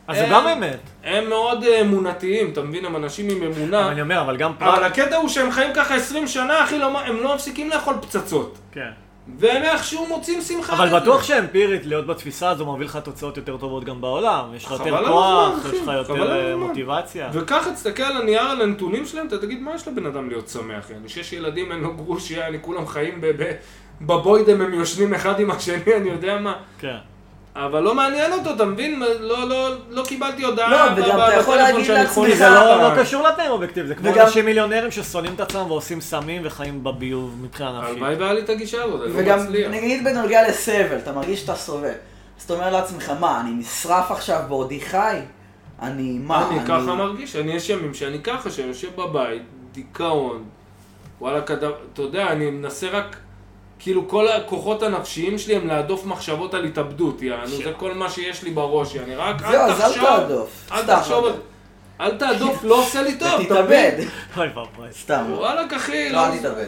אז זה גם אמת. הם מאוד אמונתיים, אתה מבין? הם אנשים עם אמונה. אני אומר, אבל גם פרט. אבל הקטע הוא שהם חיים ככה 20 שנה, אחי, הם לא מפסיקים לאכול פצצות. כן. והם איכשהו מוצאים שמחה. אבל בטוח שאמפירית להיות בתפיסה הזו מוביל לך תוצאות יותר טובות גם בעולם. יש לך יותר כוח, יש לך יותר מוטיבציה. וככה תסתכל על הנייר, על הנתונים שלהם, אתה תגיד, מה יש לבן אדם להיות שמח? אני 6 ילדים, אין לו גרוש, אני כולם חיים בבוידם, הם יושנים אחד עם השני, אני יודע מה. כן. אבל לא מעניין אותו, אתה מבין? לא קיבלתי הודעה בטלפון שאני יכול לזה. זה לא קשור לתנאים אובייקטיב, זה כמו אנשים מיליונרים ששונאים את עצמם ועושים סמים וחיים בביוב מבחינה נפשית. הלוואי והיה לי את הגישה הזאת, אני לא מצליח. וגם נגיד בנוגע לסבל, אתה מרגיש שאתה סובל. אז אתה אומר לעצמך, מה, אני נשרף עכשיו בעודי חי? אני ככה מרגיש, אני יש ימים שאני ככה, שאני יושב בבית, דיכאון. וואלה, אתה יודע, אני מנסה רק... כאילו כל הכוחות הנפשיים שלי הם להדוף מחשבות על התאבדות, יענו, זה כל מה שיש לי בראש, יעני, רק אל תחשוב, אל תעדוף, לא עושה לי טוב, תתאבד. אוי פרפוי, סתם. וואלק אחי,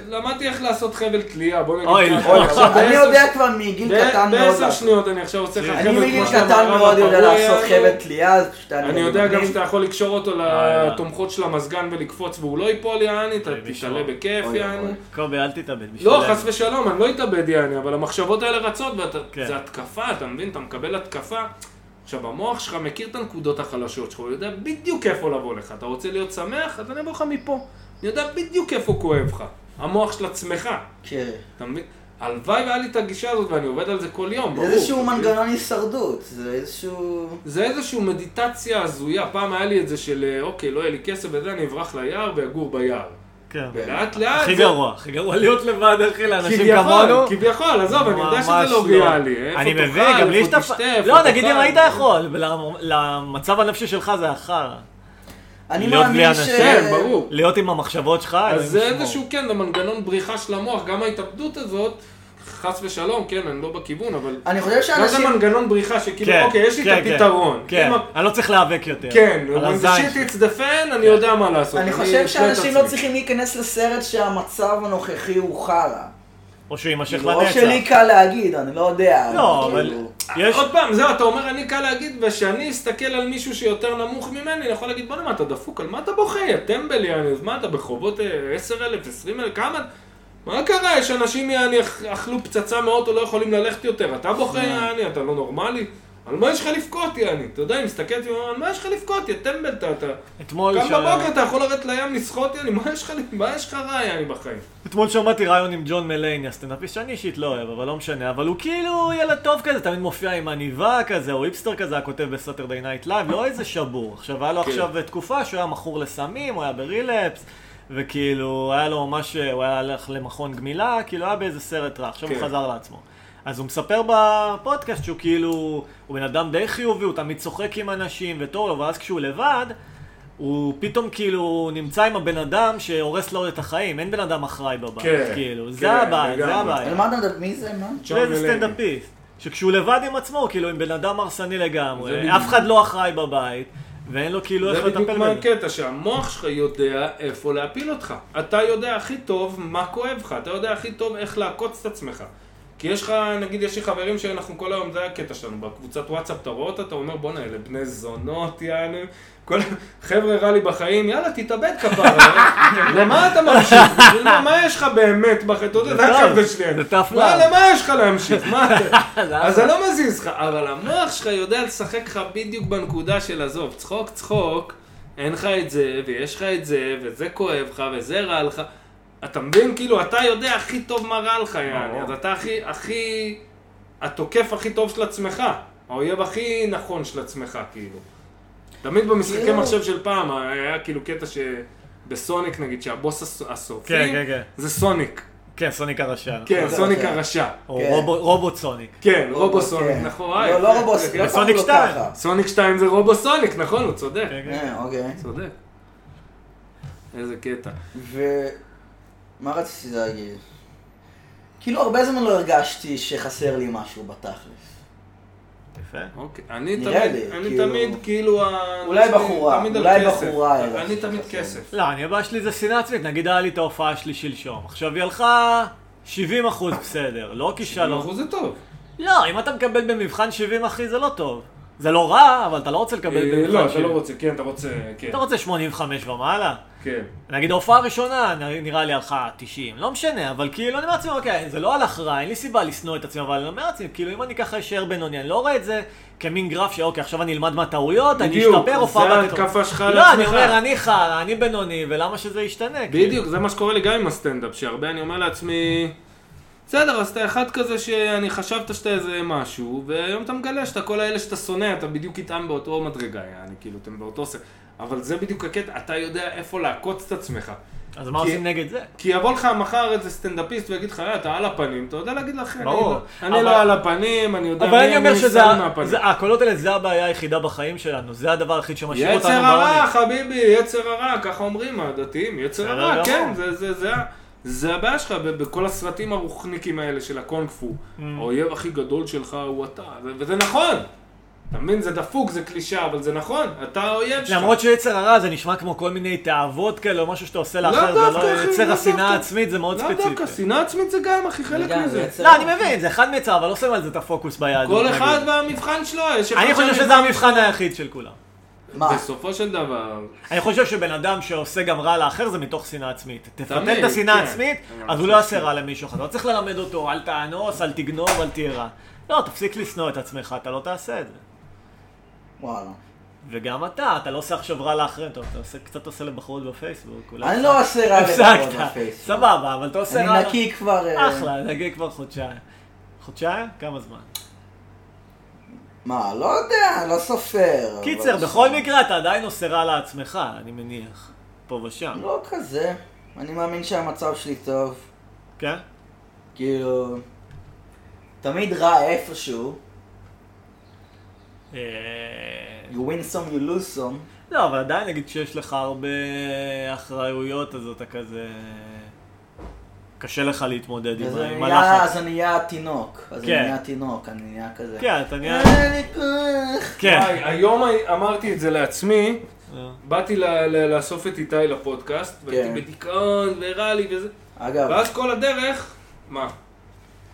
למדתי איך לעשות חבל תלייה, בוא נגיד ככה. אני יודע כבר מגיל קטן מאוד. בעשר שניות אני עכשיו עושה חבל תלייה. אני מגיל קטן מאוד יודע לעשות חבל תלייה. אני יודע גם שאתה יכול לקשור אותו לתומכות של המזגן ולקפוץ והוא לא ייפול, יעני, אתה תתעלה בכיף, יעני. קובי, אל תתאבד. לא, חס ושלום, אני לא אתאבד, יעני, אבל המחשבות האלה רצות וזה התקפה, אתה מבין? אתה מקבל התקפה. עכשיו, המוח שלך מכיר את הנקודות החלשות שלך, הוא יודע בדיוק איפה לבוא לך. אתה רוצה להיות שמח? אז אני אבוא לך מפה. אני יודע בדיוק איפה כואב לך. המוח של עצמך. כן. אתה מבין? הלוואי והיה לי את הגישה הזאת, ואני עובד על זה כל יום, ברור. זה איזשהו מנגנון הישרדות, זה איזשהו... זה איזשהו מדיטציה הזויה. פעם היה לי את זה של, אוקיי, לא היה לי כסף וזה, אני אברח ליער ואגור ביער. ולאט לאט... הכי גרוע, הכי גרוע להיות לבד, אחי, לאנשים כמונו. כביכול, עזוב, אני יודע שזה לא ריאלי. אני מבין, גם לי שתפ... לא, נגיד אם היית יכול, למצב הנפשי שלך זה אחר. להיות בלי אנשים, ברור. להיות עם המחשבות שלך. אז זה איזשהו, כן, למנגנון בריחה של המוח, גם ההתאבדות הזאת, חס ושלום, כן, אני לא בכיוון, אבל... אני חושב שאנשים... גם המנגנון בריחה שכאילו, אוקיי, יש לי את הפתרון. כן, אני לא צריך להיאבק יותר. כן, when the shit hits the fan, אני יודע מה לעשות. אני חושב שאנשים לא צריכים להיכנס לסרט שהמצב הנוכחי הוא חרא. או שהוא יימשך לנצח. או שלי קל להגיד, אני לא יודע. לא, אבל... עוד פעם, זהו, אתה אומר, אני קל להגיד, ושאני אסתכל על מישהו שיותר נמוך ממני, אני יכול להגיד, בוא נאמר, אתה דפוק, על מה אתה בוכה? טמבל, יעני, מה אתה בחובות 10,000, 20,000, כמה? מה קרה? יש אנשים יעני אכלו פצצה מאות או לא יכולים ללכת יותר, אתה בוכה יעני, אתה לא נורמלי, על מה יש לך לבכות יעני? אתה יודע, אם מסתכלת ואומר, על מה יש לך לבכות, יטמבל, אתה... אתמול ש... גם בבוקר אתה יכול לרדת לים לשחות יעני, מה יש לך רע יעני בחיים? אתמול שמעתי רעיון עם ג'ון מלייני, הסטנדאפיסט שאני אישית לא אוהב, אבל לא משנה, אבל הוא כאילו ילד טוב כזה, תמיד מופיע עם עניבה כזה, או היפסטר כזה, הכותב בסאטרדיי נייט לייב, לא איזה שבור. עכשיו, היה לו עכשיו תקופה שהוא היה מכור לסמים, הוא היה ברילפס, וכאילו, היה לו ממש, הוא היה הלך למכון גמילה, כאילו היה באיזה סרט רע, עכשיו הוא חזר לעצמו. אז הוא מספר בפודקאסט שהוא כאילו, הוא בן אדם די חיובי, הוא תמיד צוחק עם אנשים וטוב לו, ואז כשהוא לבד, הוא פתאום כאילו נמצא עם הבן אדם שהורס לו את החיים, אין בן אדם אחראי בבית, כאילו, זה הבעיה, זה הבעיה. על מה אתה מדבר? מי זה? מה? איזה סטנדאפיסט, שכשהוא לבד עם עצמו, כאילו, עם בן אדם הרסני לגמרי, אף אחד לא אחראי בבית, ואין לו כאילו איך לטפל בזה. זה בדיוק מהקטע שהמוח שלך יודע איפה להפיל אותך. אתה יודע הכי טוב מה כואב לך, אתה יודע הכי טוב איך לעקוץ את עצמך. כי יש לך, נגיד, יש לי חברים שאנחנו כל היום, זה הקטע שלנו, בקבוצת וואטסאפ, אתה רואה אותה, אתה אומר, בוא נהל, בני זונות, יענו, כל חבר'ה רע לי בחיים, יאללה, תתאבד כבר, למה אתה ממשיך? מה יש לך באמת בחיים? אתה יודע, זה החבר שלי. זה תפלא. למה יש לך להמשיך? מה אתה? אז זה לא מזיז לך, אבל המוח שלך יודע לשחק לך בדיוק בנקודה של עזוב, צחוק, צחוק, אין לך את זה, ויש לך את זה, וזה כואב לך, וזה רע לך. אתה מבין? כאילו, אתה יודע הכי טוב מה רע לך, יעני. אז אתה הכי... התוקף הכי טוב של עצמך. האויב הכי נכון של עצמך, כאילו. תמיד במשחקי מחשב של פעם, היה כאילו קטע שבסוניק, נגיד, שהבוס הסופי, זה סוניק. כן, סוניק הרשע. כן, סוניק הרשע. או רובו סוניק. כן, רובו סוניק, נכון. לא רובו סוניק. סוניק 2. סוניק 2 זה רובו סוניק, נכון, הוא צודק. כן, אוקיי. צודק. איזה קטע. מה רציתי להגיד? כאילו הרבה זמן לא הרגשתי שחסר לי משהו בתכלס. יפה. אוקיי, אני תמיד כאילו... אולי בחורה, אולי בחורה. אני תמיד כסף. לא, אני הבא שלי זה שנאה עצמית, נגיד היה לי את ההופעה שלי שלשום. עכשיו היא הלכה 70% בסדר, לא כישלון. 70% זה טוב. לא, אם אתה מקבל במבחן 70 אחי זה לא טוב. זה לא רע, אבל אתה לא רוצה לקבל במבחן 70. לא, אתה לא רוצה, כן, אתה רוצה... אתה רוצה 85 ומעלה. כן. נגיד ההופעה הראשונה נראה לי הלכה 90, לא משנה, אבל כאילו אני אומר לעצמי, אוקיי, זה לא הלך רע, אין לי סיבה לשנוא את עצמי, אבל אני אומר לעצמי, כאילו אם אני ככה אשאר בינוני, אני לא רואה את זה כמין גרף שאוקיי, עכשיו אני אלמד מהטעויות, אני אשתפר, הופעה... בדיוק, זה ההתקפה שלך לעצמך. לא, אני אומר, אני חרא, אני בינוני, ולמה שזה ישתנה? בדיוק, זה מה שקורה לי גם עם הסטנדאפ, שהרבה אני אומר לעצמי, בסדר, אז אתה אחד כזה שאני חשבת שאתה איזה משהו, והיום אתה מגלה שאתה כל האלה שאתה שונא, אתה בדיוק איתם באותו מדרגה, אני כאילו, אתם באותו סרט. אבל זה בדיוק הקטע, אתה יודע איפה לעקוץ את עצמך. אז מה עושים נגד זה? כי יבוא לך מחר איזה סטנדאפיסט ויגיד לך, אתה על הפנים, אתה יודע להגיד לך, אני לא על הפנים, אני יודע מי ניסן מהפנים. הקולות האלה זה הבעיה היחידה בחיים שלנו, זה הדבר הכי שמשאיר אותנו בעולם. יצר הרע, חביבי, יצר הרע, ככה אומרים הדתיים, יצר הרע, כן, זה הבעיה שלך בכל הסרטים הרוחניקים האלה של הקונג-פו. האויב הכי גדול שלך הוא אתה, וזה נכון. אתה מבין? זה דפוק, זה קלישה, אבל זה נכון, אתה האויב שלך. למרות שיצר הרע זה נשמע כמו כל מיני תאוות כאלה, או משהו שאתה עושה לאחר, זה לא יצר השנאה העצמית, זה מאוד ספציפי. לא דווקא, שנאה עצמית זה גם הכי חלק מזה. לא, אני מבין, זה אחד מיצר, אבל לא שם על זה את הפוקוס ביד. כל אחד והמבחן שלו. אני חושב שזה המבחן היחיד של כולם. מה? בסופו של דבר... אני חושב שבן אדם שעושה גם רע לאחר זה מתוך שנאה עצמית. תפתן את השנאה העצמית, אז הוא לא יעשה רע למישהו אחר. אתה צריך ללמד אותו, אל תאנוס, אל תגנוב, אל תהיה רע. לא, תפסיק לשנוא את עצמך, אתה לא תעשה את זה. וואלה. וגם אתה לא עושה עכשיו רע לאחרים, אתה קצת עושה לבחורות בפייסבוק. אני לא עושה רע לבחורות בפייסבוק. סבבה, אבל אתה עושה רע... אני נקי כבר... אחלה, נקי כבר חודשיים. חודשיים? כמה זמן? מה, לא יודע, לא סופר. קיצר, בכל מקרה אתה עדיין עושה רע לעצמך, אני מניח. פה ושם. לא כזה. אני מאמין שהמצב שלי טוב. כן? כאילו... תמיד רע איפשהו. You win some, you lose some. לא, אבל עדיין נגיד שיש לך הרבה אחראויות, אז אתה כזה... קשה לך להתמודד עם הלחץ. אז אני אהיה תינוק. אז אני אהיה תינוק, אני אהיה כזה. כן, אתה נהיה... כן. היום אמרתי את זה לעצמי, באתי לאסוף את איתי לפודקאסט, והייתי בדיכאון, והראה לי וזה. אגב. ואז כל הדרך, מה?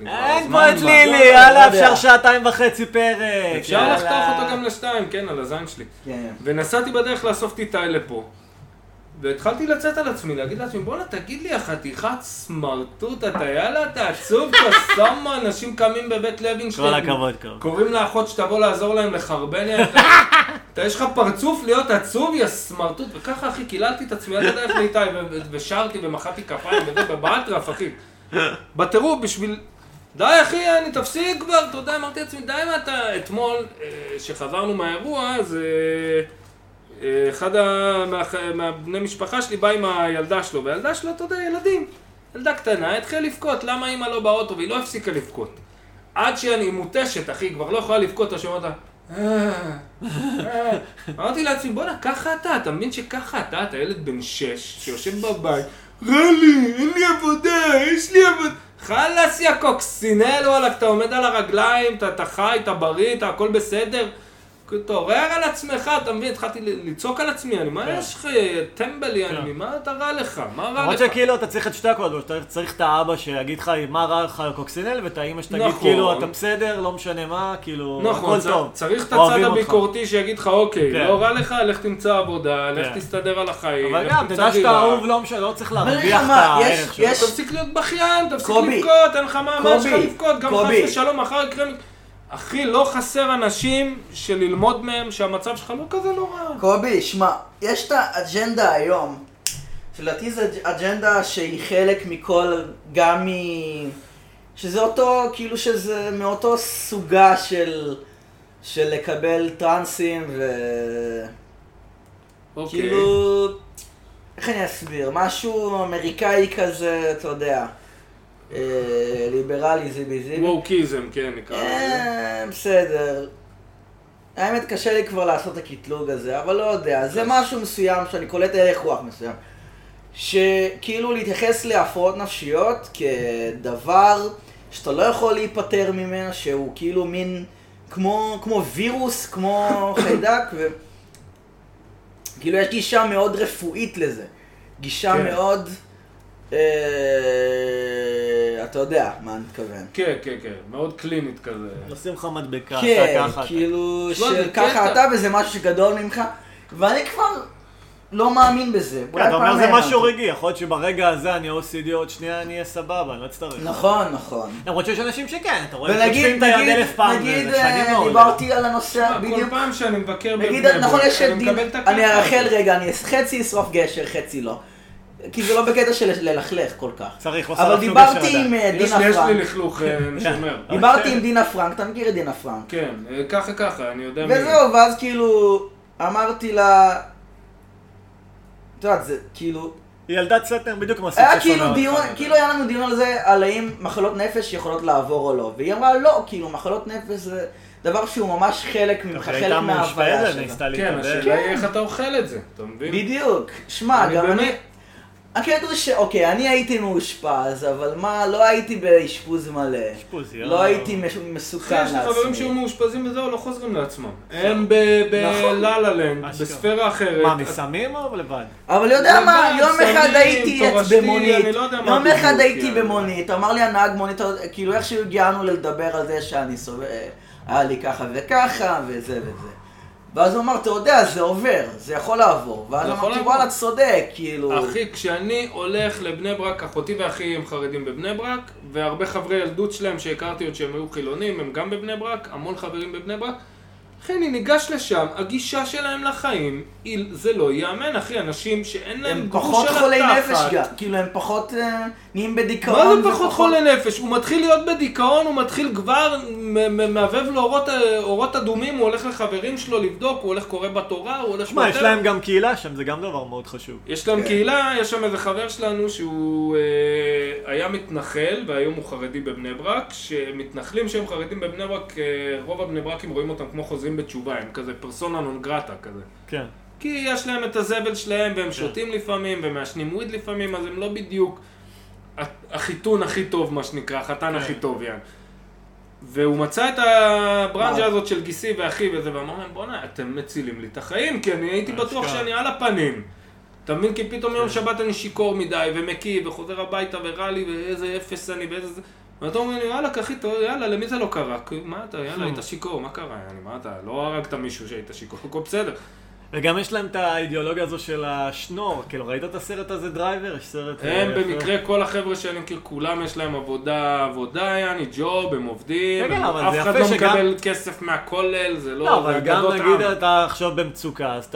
אין פה את לילי, יאללה, אפשר 2.5 פרק. אפשר לחתוך אותו גם ל2, כן, על הזין שלי. ונסעתי בדרך לאסוף את איתי לפה. והתחלתי לצאת על עצמי, להגיד לעצמי, בוא'נה, תגיד לי, החתיכת סמרטוט, אתה יאללה, אתה עצוב, אתה שם אנשים קמים בבית לוינשטיין. כל הכבוד, קרוב. קוראים לאחות שתבוא לעזור להם לחרבניה. אתה, יש לך פרצוף להיות עצוב, יא סמרטוט. וככה, אחי, קיללתי את עצמי, עד הדרך לאיתי, ושרתי ומחאתי כפיים, ובאטרף, אחי. בטירוף, בשביל... די, אחי, אני תפסיק כבר, אתה יודע, אמרתי לעצמי, די מה אתה... אתמול, שחזרנו מהאירוע, זה... אחד מהבני משפחה שלי בא עם הילדה שלו, והילדה שלו, אתה יודע, ילדים. ילדה קטנה, התחילה לבכות, למה אמא לא באוטו, והיא לא הפסיקה לבכות. עד שאני מותשת, אחי, כבר לא יכולה לבכות, אז שאומרת, אמרתי לעצמי, בוא'נה, ככה אתה מבין שככה אתה ילד בן 6, שיושב בבית, רע לי, אין לי עבודה, יש לי עבודה. חלאס יא קוקסינל, וואלק, אתה עומד על הרגליים, אתה חי, אתה בריא, אתה הכל בסדר. תעורר על עצמך, אתה מבין, התחלתי לצעוק על עצמי, אני, מה יש לך, טמבלי, אני, מה אתה רע לך, מה רע לך? למרות שכאילו אתה צריך את שתי הקודות, אתה צריך את האבא שיגיד לך מה רע לך קוקסינל, ואת האמא שתגיד כאילו אתה בסדר, לא משנה מה, כאילו הכל טוב. צריך את הצד הביקורתי שיגיד לך, אוקיי, לא רע לך, לך תמצא עבודה, לך תסתדר על החיים. אבל גם, תדע שאתה אהוב, לא צריך להרוויח את הערך שלך. תפסיק להיות בכיין, תפסיק לבכות, אין לך מה שלך לבכות, גם חס ושלום אחר יקרה. אחי, לא חסר אנשים שללמוד מהם שהמצב שלך לא כזה לא רע. קובי, שמע, יש את האג'נדה היום, שלדעתי זו אג'נדה שהיא חלק מכל, גם מ... שזה אותו, כאילו שזה מאותו סוגה של לקבל טרנסים ו... אוקיי. כאילו, איך אני אסביר? משהו אמריקאי כזה, אתה יודע. ליברלי, זיבי. ווקיזם, כן, נקרא לזה. בסדר. האמת, קשה לי כבר לעשות את הקטלוג הזה, אבל לא יודע. זה משהו מסוים שאני קולט הלך רוח מסוים. שכאילו להתייחס להפרעות נפשיות כדבר שאתה לא יכול להיפטר ממנו, שהוא כאילו מין כמו וירוס, כמו חיידק, וכאילו יש גישה מאוד רפואית לזה. גישה מאוד... אתה יודע מה אני מתכוון. כן, מאוד קלינית כזה. לשים לך מדבקה, אתה ככה. כן, כאילו שככה אתה וזה משהו שגדול ממך, ואני כבר לא מאמין בזה. אתה אומר זה משהו רגעי, יכול להיות שברגע הזה אני OCD עוד שנייה, אני אהיה סבבה, אני לא אצטרך. נכון. למרות שיש אנשים שכן, אתה רואה, חושבים את היד 1000 פעם. נגיד, דיברתי על הנושא בדיוק. כל פעם שאני מבקר בבני בו, אני מקבל את הכלום. אני ארחל רגע, אני חצי אשרוף גשר, חצי לא. כי זה לא בקטע של ללכלך כל כך. צריך, עושה לחלוך בשרדה. אבל דיברתי עם דינה פרנק. יש לי לכלוך משומר. דיברתי עם דינה פרנק, אתה מכיר את דינה פרנק. כן, ככה, אני יודע מי... וזהו, ואז כאילו, אמרתי לה... אתה יודעת, זה כאילו... ילדת סטן בדיוק מספיק ששונה אותך. כאילו היה לנו דיון על זה, על האם מחלות נפש יכולות לעבור או לא. והיא אמרה, לא, כאילו, מחלות נפש זה דבר שהוא ממש חלק ממך, חלק מההוויה שלך. כן, השאלה היא איך אתה אוכל את זה, אתה מבין? בדיוק. שמע, גם אני... הקטע זה שאוקיי, אני הייתי מאושפז, אבל מה, לא הייתי באשפוז מלא. אשפוז, יאללה. לא הייתי מסוכן לעצמי. יש חברים שהיו מאושפזים וזהו, לא חוזרים לעצמם. הם בלאללנד, בספירה אחרת. מה, מסמים או לבד? אבל יודע מה, יום אחד הייתי במונית. יום אחד הייתי במונית, אמר לי הנהג מונית, כאילו איך שהגיענו לדבר על זה שאני סובל, היה לי ככה וככה וזה וזה. ואז הוא אמר, אתה יודע, זה עובר, זה יכול לעבור. ואז אמרתי, וואלה, צודק, כאילו... אחי, כשאני הולך לבני ברק, אחותי ואחי הם חרדים בבני ברק, והרבה חברי ילדות שלהם שהכרתי עוד שהם היו חילונים, הם גם בבני ברק, המון חברים בבני ברק. אחי, אני ניגש לשם, הגישה שלהם לחיים, זה לא יאמן, אחי, אנשים שאין להם גרוש של התחת. הם פחות חולי נפש גם, כאילו הם פחות נהיים בדיכאון. מה זה פחות חולי נפש? הוא מתחיל להיות בדיכאון, הוא מתחיל כבר, מעבב לו אורות אדומים, הוא הולך לחברים שלו לבדוק, הוא הולך קורא בתורה, הוא הולך... מה, יש להם גם קהילה שם, זה גם דבר מאוד חשוב. יש להם קהילה, יש שם איזה חבר שלנו שהוא היה מתנחל, והיום הוא חרדי בבני ברק, שמתנחלים שהם חרדים בבני ברק, רוב הבני ברקים רואים אותם כמו חוזרים בתשובה, הם כזה פרסונה נון גרטה כזה. כן. כי יש להם את הזבל שלהם והם שותים לפעמים ומעשנים וויד לפעמים, אז הם לא בדיוק החיתון הכי טוב מה שנקרא, החתן הכי טוב, יען. והוא מצא את הברנג'ה הזאת של גיסי ואחי וזה, ואמר להם בוא'נה, אתם מצילים לי את החיים, כי אני הייתי בטוח שאני על הפנים. אתה מבין? כי פתאום יום שבת אני שיקור מדי ומקיא וחוזר הביתה ורע לי ואיזה אפס אני ואיזה... ואתה אומר לי, יאללה, ככה, יאללה, למי זה לא קרה? מה אתה, יאללה, היית שיקור, מה קרה? מה אתה, לא הרגת מישהו שהיית שיקור, הכל בסדר. וגם יש להם את האידיאולוגיה הזו של השנור, כאילו, ראית את הסרט הזה, דרייבר? יש סרט... הם במקרה, כל החבר'ה שאני מכיר, כולם יש להם עבודה, יעני, ג'וב, הם עובדים, אף אחד לא מקבל כסף מהכולל, זה לא... לא, אבל גם נגיד, אתה עכשיו במצוקה, אז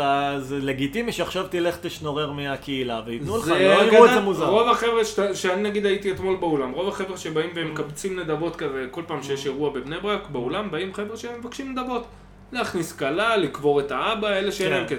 זה לגיטימי שעכשיו תלך תשנורר מהקהילה, ויתנו לך, לא יראו את זה מוזר. רוב החבר'ה, שאני נגיד הייתי אתמול באולם, רוב החבר'ה שבאים והם מקבצים נדבות כזה, כל פעם שיש אירוע בבני ברק, באולם באים חבר'ה שהם מבקשים נדבות. להכניס קלה, לקבור את האבא, אלה שאין להם כזה.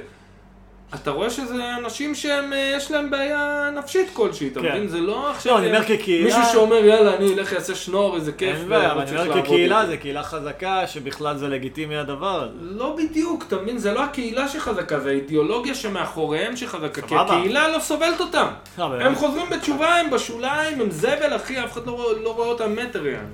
אתה רואה שזה אנשים שיש להם בעיה נפשית כלשהי, אתה מבין? זה לא עכשיו... לא, אני אומר כקהילה... מישהו שאומר, יאללה, אני אלך לעשה שנור, איזה כיף, אבל אני אומר כקהילה, זה קהילה חזקה, שבכלל זה לגיטימי הדבר. לא בדיוק, אתה מבין? זה לא הקהילה שחזקה, זה האידיאולוגיה שמאחוריהם שחזקה, כי הקהילה לא סובלת אותם. הם חוזרים בתשובה, הם בשוליים, הם זבל, אחי, אף אחד לא רואה אותם מטריאן.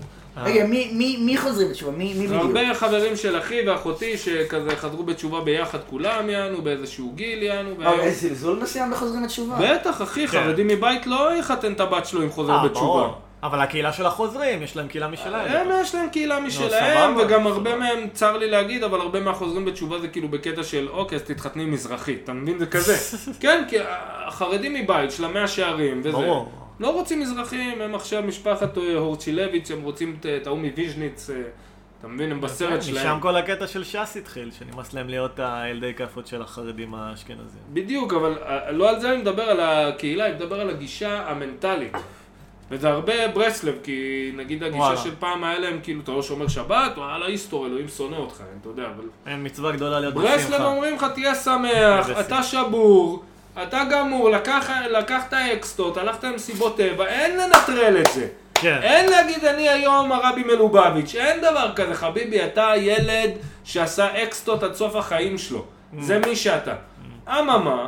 רגע, מי חוזרים בתשובה? מי בדיוק? הרבה חברים של אחי ואחותי שכזה חזרו בתשובה ביחד כולם יענו, באיזשהו גיל יענו. איזה זול מסיים בחוזרים בתשובה. בטח, אחי, חרדים מבית לא יחתן את הבת שלו עם חוזר בתשובה. אבל הקהילה של החוזרים, יש להם קהילה משלהם. יש להם קהילה משלהם, וגם הרבה מהם, צר לי להגיד, אבל הרבה מהחוזרים בתשובה זה כאילו בקטע של אוקיי, אז תתחתני מזרחית, אתה מבין? זה כזה. כן, כי החרדים מבית של המאה שערים וזה. לא רוצים מזרחים, הם עכשיו משפחת הורצ'ילביץ', הם רוצים את האומי ויז'ניץ, אתה מבין, הם בסרט שלהם. משם כל הקטע של ש"ס התחיל, שנמאס להם להיות הילדי כפות של החרדים האשכנזים. בדיוק, אבל לא על זה אני מדבר, על הקהילה, אני מדבר על הגישה המנטלית. וזה הרבה ברסלב, כי נגיד הגישה של פעם האלה הם כאילו, אתה לא שומר שבת, או על ההיסטוריה, אלוהים שונא אותך, אתה יודע, אבל... אין מצווה גדולה להיות בשמחה. ברסלב אומרים לך, תהיה שמח, אתה שבור. אתה גמור, לקחת אקסטות, הלכת עם סיבות טבע, אין לנטרל את זה. כן. אין להגיד אני היום הרבי מלובביץ', אין דבר כזה. חביבי, אתה ילד שעשה אקסטות עד סוף החיים שלו. זה מי שאתה. אממה,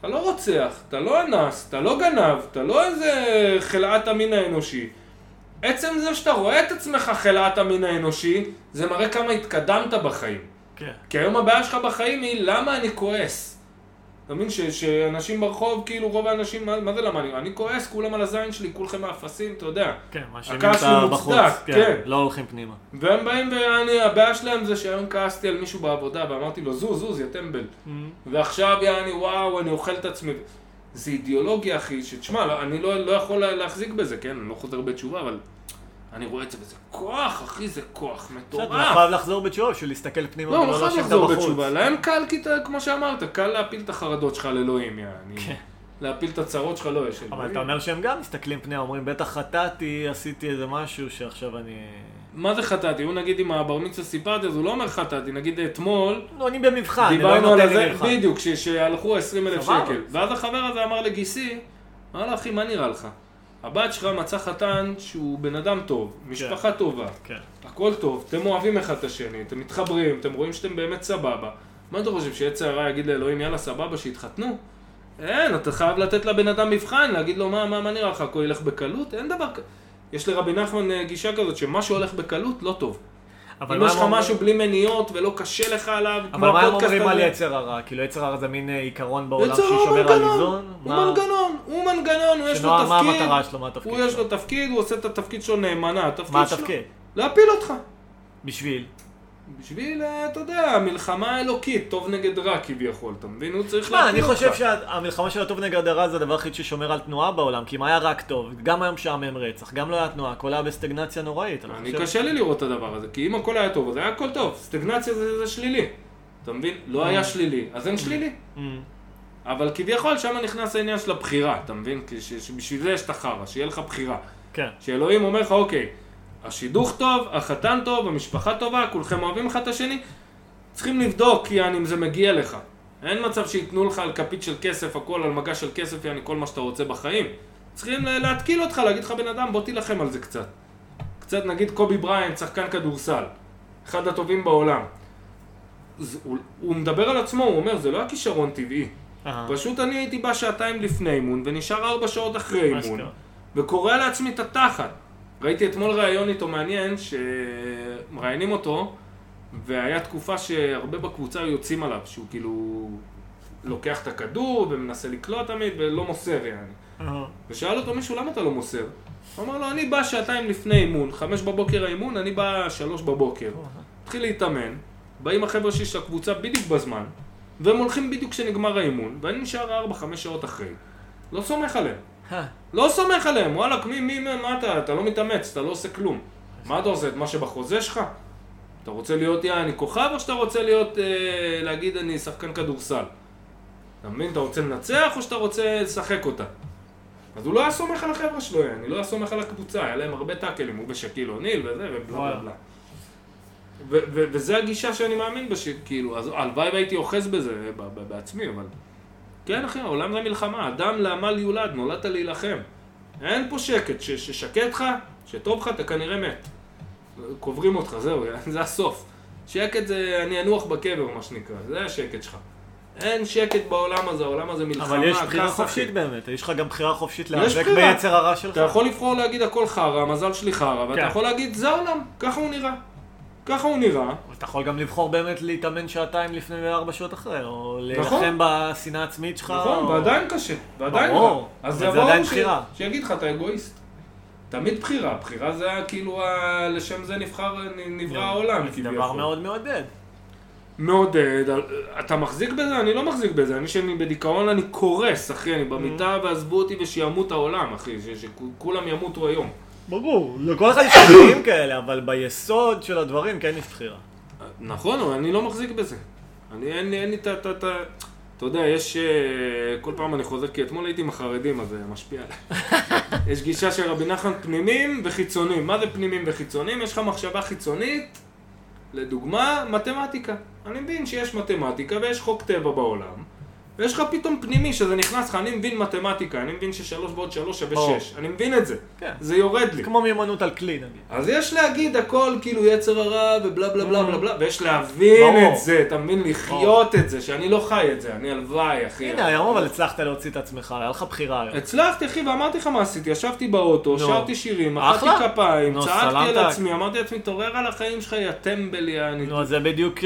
אתה לא רוצח, אתה לא אנס, אתה לא גנב, אתה לא איזה חלאת המין האנושי. עצם זה שאתה רואה את עצמך חלאת המין האנושי, זה מראה כמה התקדמת בחיים. כן. כי היום הבעיה שלך בחיים היא למה אני כועס. אתה מבין שאנשים ברחוב, כאילו רוב האנשים, מה זה למה? אני כועס כולם על הזין שלי, כולכם מאפסים, אתה יודע. כן, מאשימים אותה בחוץ, כן, לא הולכים פנימה. והם באים והבעיה שלהם זה שהיום כעסתי על מישהו בעבודה ואמרתי לו, זוז, יא טמבל. ועכשיו יעני, וואו, אני אוכל את עצמי. זה אידיאולוגיה, אחי, שתשמע, אני לא יכול להחזיק בזה, כן? אני לא חוזר בתשובה, אבל... אני רואה את זה, וזה כוח, אחי, זה כוח מטורף. לא חייב לחזור בתשובה, של להסתכל פנימה. לא, לא חייב לחזור בתשובה, להם קל, כמו שאמרת, קל להפיל את החרדות שלך על אלוהים, יעני. להפיל את הצרות שלך לא יש. אבל אתה אומר שהם גם מסתכלים פני, אומרים בטח חטאתי, עשיתי איזה משהו שעכשיו אני... מה זה חטאתי? הוא נגיד עם הבר מצווה סיפרתי, אז הוא לא אומר חטאתי, נגיד אתמול... לא, אני במבחן, אני לא נותן לי מבחן. בדיוק, שהלכו 20,000 שקל. ואז החבר הזה אמר לגיסי, אמר לו אחי, מה נראה לך? הבת שלך מצא חתן שהוא בן אדם טוב, משפחה טובה, הכל טוב, אתם אוהבים אחד את השני, אתם מתחברים, אתם רואים שאתם באמת סבבה. מה אתה חושב, שיצא הרע יגיד לאלוהים, יאללה סבבה, שהתחתנו? אין, אתה חייב לתת לבן אדם מבחן, להגיד לו מה נראה לך, הכל ילך בקלות? אין דבר כזה. יש לרבי נחמן גישה כזאת, שמשהו הולך בקלות, לא טוב. אם יש לך משהו בלי מניות ולא קשה לך עליו, אבל מה הם אומרים על יצר הרע? כאילו יצר הרע זה מין עיקרון בעולם ששומר על איזון? הוא מנגנון, הוא יש לו תפקיד. מה המטרה שלו? מה התפקיד שלו? הוא יש לו תפקיד, הוא עושה את התפקיד שלו נאמנה. מה התפקיד? להפיל אותך. בשביל? בשביל, אתה יודע, מלחמה אלוקית, טוב נגד רע כביכול, אתה מבין? הוא צריך להפיל אותך. אני חושב שהמלחמה של הטוב נגד הרע זה הדבר הכי ששומר על תנועה בעולם, כי אם היה רק טוב, גם היום שעמם רצח, גם לא היה תנועה, הכל היה בסטגנציה נוראית. אני קשה לי לראות את הדבר הזה, כי אם הכל היה טוב, אז היה הכל טוב. סטגנציה זה שלילי, אתה מבין? לא היה שלילי, אז אין שלילי. אבל כביכול, שם נכנס העניין של הבחירה, אתה מבין? שבשביל זה יש תחרה, שיהיה לך בחירה. שאלוהים אומר לך, אוקיי, השידוך טוב, החתן טוב, המשפחה טובה, כולכם אוהבים אחד את השני, צריכים לבדוק, יעני, אם זה מגיע לך. אין מצב שיתנו לך על כפית של כסף, הכל על מגע של כסף, יעני, כל מה שאתה רוצה בחיים. צריכים להתקיל אותך, להגיד לך בן אדם, בוא תילחם על זה קצת. קצת, נגיד, קובי בריין, שחקן כדורסל, אחד הטובים בעולם. הוא מדבר על עצמו, הוא אומר, זה לא היה כישרון טבעי. פשוט אני הייתי בא שעתיים לפני אימון, ונשאר 4 שעות אחרי אימון, וקורא לעצמי את התחת. ראיתי אתמול ראיון איתו מעניין, שמראיינים אותו, והיה תקופה שהרבה בקבוצה יוצאים עליו, שהוא כאילו לוקח את הכדור ומנסה לקלוע תמיד ולא מוסר, יעני. ושאל אותו מישהו, למה אתה לא מוסר? הוא אמר לו, אני בא שעתיים לפני אימון, 5:00 האימון, אני בא 3:00. התחיל להתאמן, באים החבר'ה שיש לקבוצה בדיוק בזמן, והם הולכים בדיוק כשנגמר האימון, ואני נשאר 4-5 שעות אחרי. לא סומך עליהם. לא סומך עליהם, וואלק, מה אתה לא מתאמץ, אתה לא עושה כלום. מה אתה עושה, את מה שבחוזה שלך? אתה רוצה להיות יעני כוכב, או שאתה רוצה להיות, להגיד, אני שחקן כדורסל? אתה מבין, אתה רוצה לנצח, או שאתה רוצה לשחק אותה? אז הוא לא היה סומך על החבר'ה שלו, אני לא היה סומך על הקבוצה, היה להם הרבה טאקלים, הוא בשקיל אוניל וזה, ובלבלבלה. וזה הגישה שאני מאמין בה, כאילו, אז הלוואי והייתי אוחז בזה בעצמי, אבל... כן אחי, העולם זה מלחמה, אדם לעמל יולד, נולדת להילחם. אין פה שקט, ששקט לך, שטוב לך, אתה כנראה מת. קוברים אותך, זהו, זה הסוף. שקט זה, אני אנוח בקבר, מה שנקרא, זה השקט שלך. אין שקט בעולם הזה, העולם הזה מלחמה. אבל יש בחירה חופשית באמת, יש לך גם בחירה חופשית להיאבק ביצר הרע שלך. אתה יכול לבחור להגיד הכל חרא, המזל שלי חרא, ואתה יכול להגיד, זה העולם, ככה הוא נראה. ככה הוא נראה. אתה יכול גם לבחור באמת להתאמן שעתיים לפני 4 שעות אחרי, או להילחם בשנאה עצמית שלך. נכון, ועדיין קשה. ועדיין קשה. אז זה עדיין בחירה. שיגיד לך, אתה אגואיסט. תמיד בחירה. בחירה זה כאילו, לשם זה נברא העולם. זה דבר מאוד מעודד. מעודד. אתה מחזיק בזה? אני לא מחזיק בזה. אני שאני בדיכאון, אני קורס, אחי. אני במיטה, ועזבו אותי ושימות העולם, אחי. שכולם ימותו היום. ברור, לכל אחד יש חברים כאלה, אבל ביסוד של הדברים כן יש בחירה. נכון, אני לא מחזיק בזה. אין לי אתה יודע, יש... כל פעם אני חוזר, כי אתמול הייתי עם החרדים, אז זה משפיע עליי. יש גישה של רבי נחמן, פנימיים וחיצוניים. מה זה פנימיים וחיצוניים? יש לך מחשבה חיצונית, לדוגמה, מתמטיקה. אני מבין שיש מתמטיקה ויש חוק טבע בעולם. ויש לך פתאום פנימי שזה נכנס לך, אני מבין מתמטיקה, אני מבין ש3 ועוד 3 שווה 6, אני מבין את זה, זה יורד לי. כמו מיומנות על כלי נגיד. אז יש להגיד הכל כאילו יצר הרע ובלה בלה בלה בלה בלה, ויש להבין את זה, אתה מבין לחיות את זה, שאני לא חי את זה, אני הלוואי אחי. הנה היום אבל הצלחת להוציא את עצמך, היה לך בחירה היום. הצלחתי אחי ואמרתי לך מה עשיתי, ישבתי באוטו, שרתי שירים, אחתי כפיים, צעקתי על עצמי, אמרתי לעצמי תעורר על החיים שלך יא טמבל יא. זה בדיוק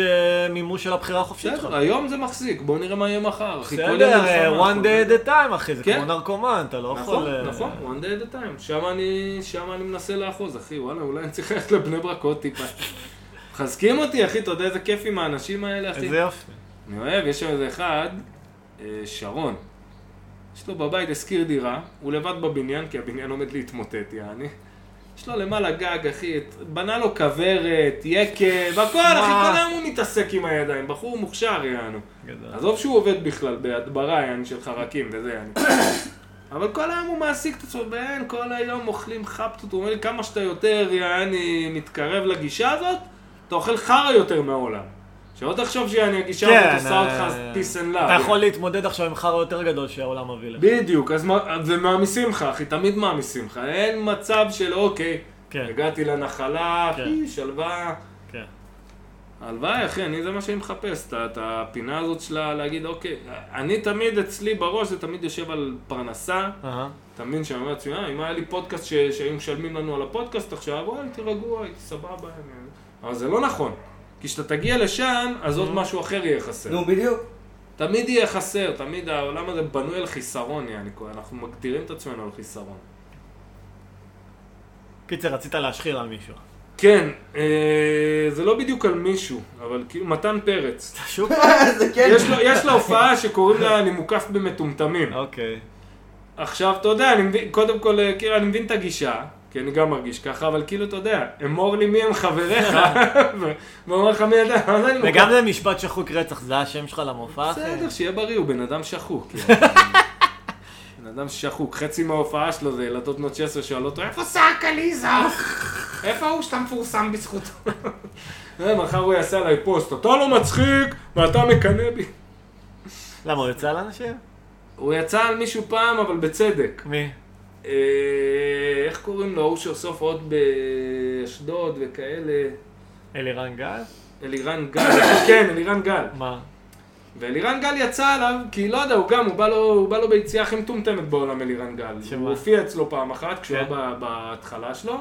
מימוש של הבחירה החופשית שלך. היום זה מחזיק, בוא נראה מה יהיה מחר. בסדר, one day at a time אחי, זה כמו נרקומן, אתה לא יכול... נכון, one day at a time, שם אני מנסה לאחוז אחי, וואלה, אולי אני צריך ללכת לבני ברקות טיפה. מחזקים אותי אחי, אתה יודע איזה כיף עם האנשים האלה אחי. איזה יופי. אני אוהב, יש שם איזה אחד, שרון, יש לו בבית, הזכיר דירה, הוא לבד בבניין, כי הבניין עומד להתמוטט, יעני. יש לו למעלה גג, אחי, בנה לו כברת, יקב, הכל, אחי, כל היום הוא מתעסק עם הידיים, בחור מוכשר, יענו. עזוב שהוא עובד בכלל, בהדברה, יענו, של חרקים וזה, יענו. אבל כל היום הוא מעסיק את עצמו, ואין, כל היום אוכלים חפטות, הוא אומר לי, כמה שאתה יותר, יענו, מתקרב לגישה הזאת, אתה אוכל חרה יותר מהעולם. שלא תחשוב שאני הגישה אותה עושה אותך פיס אין לב. אתה יכול להתמודד עכשיו עם חרה יותר גדול שהעולם מביא לך. בדיוק, ומאמיסים לך, אחי, תמיד מאמיסים לך. אין מצב של אוקיי, הגעתי לנחלה, שלווה. הלוואי, אחי, זה מה שאני מחפש, את הפינה הזאת שלה להגיד אוקיי. אני תמיד אצלי בראש, זה תמיד יושב על פרנסה. תמיד שאני אומר לעצמי, אם היה לי פודקאסט שהיו משלמים לנו על הפודקאסט עכשיו, אוי, הייתי רגוע, הייתי סבבה. אבל זה לא נכון. כי כשאתה תגיע לשם, אז עוד משהו אחר יהיה חסר. נו, בדיוק. תמיד יהיה חסר, תמיד העולם הזה בנוי על חיסרון, אנחנו מגדירים את עצמנו על חיסרון. קיצר, רצית להשחיר על מישהו. כן, זה לא בדיוק על מישהו, אבל כאילו מתן פרץ. שוב? יש לה הופעה שקוראים לה אני מוקף במטומטמים. אוקיי. עכשיו, אתה יודע, קודם כל, כאילו, אני מבין את הגישה. כי אני גם מרגיש ככה, אבל כאילו, אתה יודע, אמור לי מי הם חבריך, ואומר לך מי ידע, אז אני מוכן. וגם זה משפט שחוק רצח, זה השם שלך למופע אחר? בסדר, שיהיה בריא, הוא בן אדם שחוק. בן אדם שחוק, חצי מההופעה שלו זה ילדות בנות 16 שואלות אותו, איפה סאק עליזה? איפה הוא שאתה מפורסם בזכותו? מחר הוא יעשה עליי פוסט, אתה לא מצחיק, ואתה מקנא בי. למה, הוא יצא על אנשים? הוא יצא על מישהו פעם, אבל בצדק. מי? איך קוראים לו? הוא שאוסף עוד באשדוד וכאלה. אלירן גל? אלירן גל, כן, אלירן גל. מה? ואלירן גל יצא עליו, כי לא יודע, הוא בא לו ביציאה הכי מטומטמת בעולם אלירן גל. הוא הופיע אצלו פעם אחת, כשהוא היה בהתחלה שלו,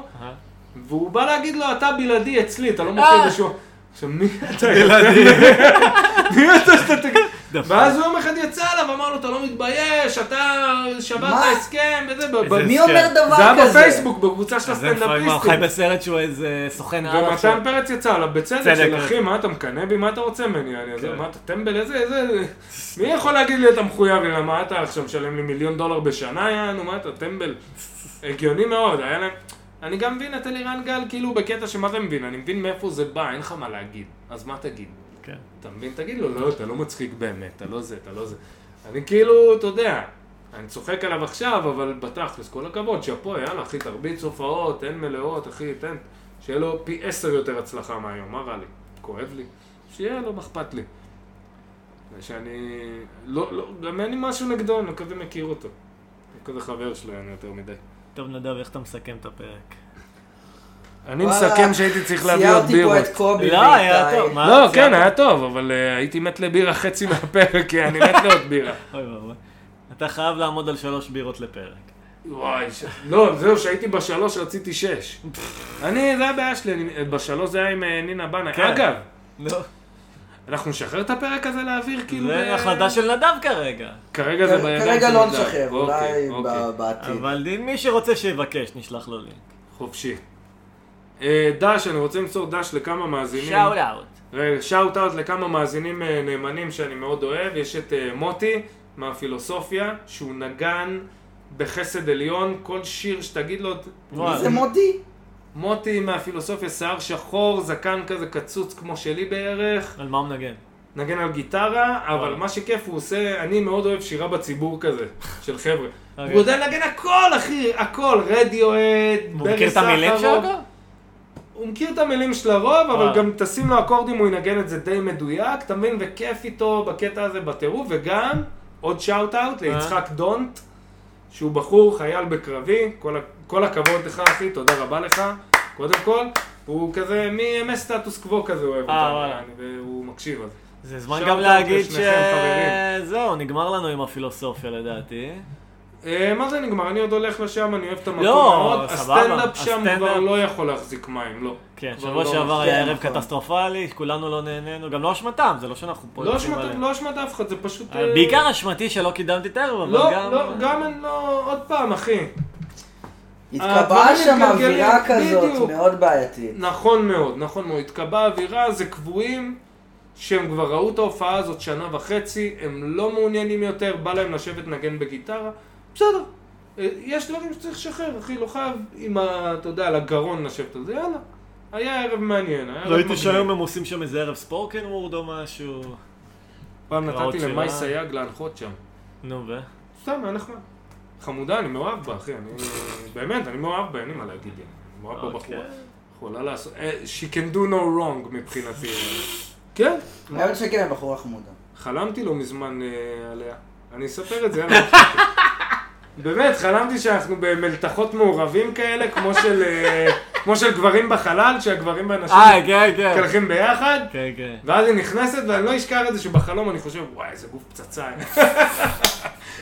והוא בא להגיד לו, אתה בלעדי אצלי, אתה לא מופיע בשום... עכשיו, מי אתה? בלעדי. מי אתה שאתה תגיד? ואז הוא יום אחד יצא עליו, אמר לו, אתה לא מתבייש, אתה שברת ההסכם, וזה... מי אומר דבר כזה? זה היה בפייסבוק, בקבוצה של הסטנדאפיסטים. חי בסרט שהוא איזה סוכן עם. ומתן פרץ יצא עליו, בצדק של אחי, מה אתה מקנא בי, מה אתה רוצה ממני? מה אתה טמבל, איזה... מי יכול להגיד לי, אתה מחויב, אלא מה אתה עכשיו משלם לי $1,000,000 בשנה, יענו, מה אתה טמבל? הגיוני מאוד, היה להם... אני גם מבין את אלירן גל, כאילו בקטע שמה אתה מבין, אני מבין מאיפה זה בא, אין לך מה להגיד, אז מה תגיד? אתה מבין? תגיד לו, לא, אתה לא מצחיק באמת, אתה לא זה, אתה לא זה. אני כאילו, אתה יודע, אני צוחק עליו עכשיו, אבל בתכלס, כל הכבוד, שפו, יאללה, אחי, תרביץ הופעות, אין מלאות, אחי, תן, שיהיה לו פי 10 יותר הצלחה מהיום, מה רע לי? כואב לי? שיהיה לו, מחפת לי. ושאני, לא, גם אין לי משהו נגדו, אני כזה מכיר אותו. כזה חבר שלו, אני יותר מדי. טוב, נדב, איך אתה מסכם את הפרק? אני מסכם שהייתי צריך להביא עוד בירות. סיירתי פה את קובי. לא, היה טוב. לא, כן, היה טוב, אבל הייתי מת לבירה חצי מהפרק, כי אני מת לעוד בירה. אוי, אוי. אתה חייב לעמוד על 3 בירות לפרק. וואי, לא, זהו, שהייתי ב3 רציתי 6. אני, זה הבעיה שלי, ב3 זה היה עם נינה בנאי. אגב, אנחנו נשחרר את הפרק הזה לאוויר, כאילו... זה החלטה של נדב כרגע. כרגע זה בעיה. כרגע לא נשחרר, אולי בעתיד. אבל מי שרוצה שיבקש, נשלח לו לינק. חופשי. דש, אני רוצה למסור דש לכמה מאזינים. שאוט-אוט לכמה מאזינים נאמנים שאני מאוד אוהב. יש את מוטי מהפילוסופיה, שהוא נגן בחסד עליון. כל שיר שתגיד לו... מי זה מוטי? מוטי מהפילוסופיה, שיער שחור, זקן כזה קצוץ כמו שלי בערך. על מה הוא מנגן? נגן על גיטרה, אבל מה שכיף הוא עושה, אני מאוד אוהב שירה בציבור כזה, של חבר'ה. הוא יודע לנגן הכל, אחי, הכל. רדיואט, ברי סחרוב. הוא מכיר את המילים של הרוב, אבל גם תשים לו אקורדים, הוא ינגן את זה די מדויק, תמין וכיף איתו בקטע הזה בטירוף, וגם עוד שאוט-אוט ליצחק דונט, שהוא בחור חייל בקרבי, כל הכבוד לך אחי, תודה רבה לך, קודם כל, הוא כזה מ-MS סטטוס קוו כזה אוהב אותם, והוא מקשיב על זה. זה זמן גם להגיד שזהו, נגמר לנו עם הפילוסופיה לדעתי. מה זה נגמר? אני עוד הולך לשם, אני אוהב את המקום מאוד, הסטנדאפ שם כבר לא יכול להחזיק מים, לא. כן, שבוע שעבר היה ערב קטסטרופלי, כולנו לא נהנינו, גם לא אשמתם, זה לא שאנחנו פה... לא אשמת אף אחד, זה פשוט... בעיקר אשמתי שלא קידמתי את הערב, אבל גם... לא, גם אין לו... עוד פעם, אחי. התקבעה שם אווירה כזאת, מאוד בעייתית. נכון מאוד, התקבעה אווירה, זה קבועים. שהם כבר ראו את ההופעה הזאת 1.5 שנה, הם לא מעוניינים יותר, בא להם לשבת נגן בגיטרה, בסדר, יש דברים שצריך לשחרר, אחי, לא חייב עם ה... אתה יודע, על הגרון לשבת על זה, יאללה. היה ערב מעניין, היה ערב מגניב. ראיתי שהיום הם עושים שם איזה ערב ספורקן וורד או משהו. פעם נתתי למאי סייג להנחות שם. נו, ו? סתם, אנחנו... חמודה, אני מאוהב בה, אחי, אני... באמת, אני מאוהב בה, אין לי מה להגיד, אני מאוהב בה בחורה. יכולה לעשות... She can do no wrong מבחינתי. כן? אבל שכן, הבחורה חמודה. חלמתי לו מזמן עליה. אני אספר את זה, אני חושב. באמת, חלמתי שאנחנו במלתחות מעורבים כאלה, כמו של גברים בחלל, שהגברים והנשים קלחים ביחד. ואז היא נכנסת, ואני לא אשכח את זה שבחלום אני חושב, וואי, איזה גוף פצצה.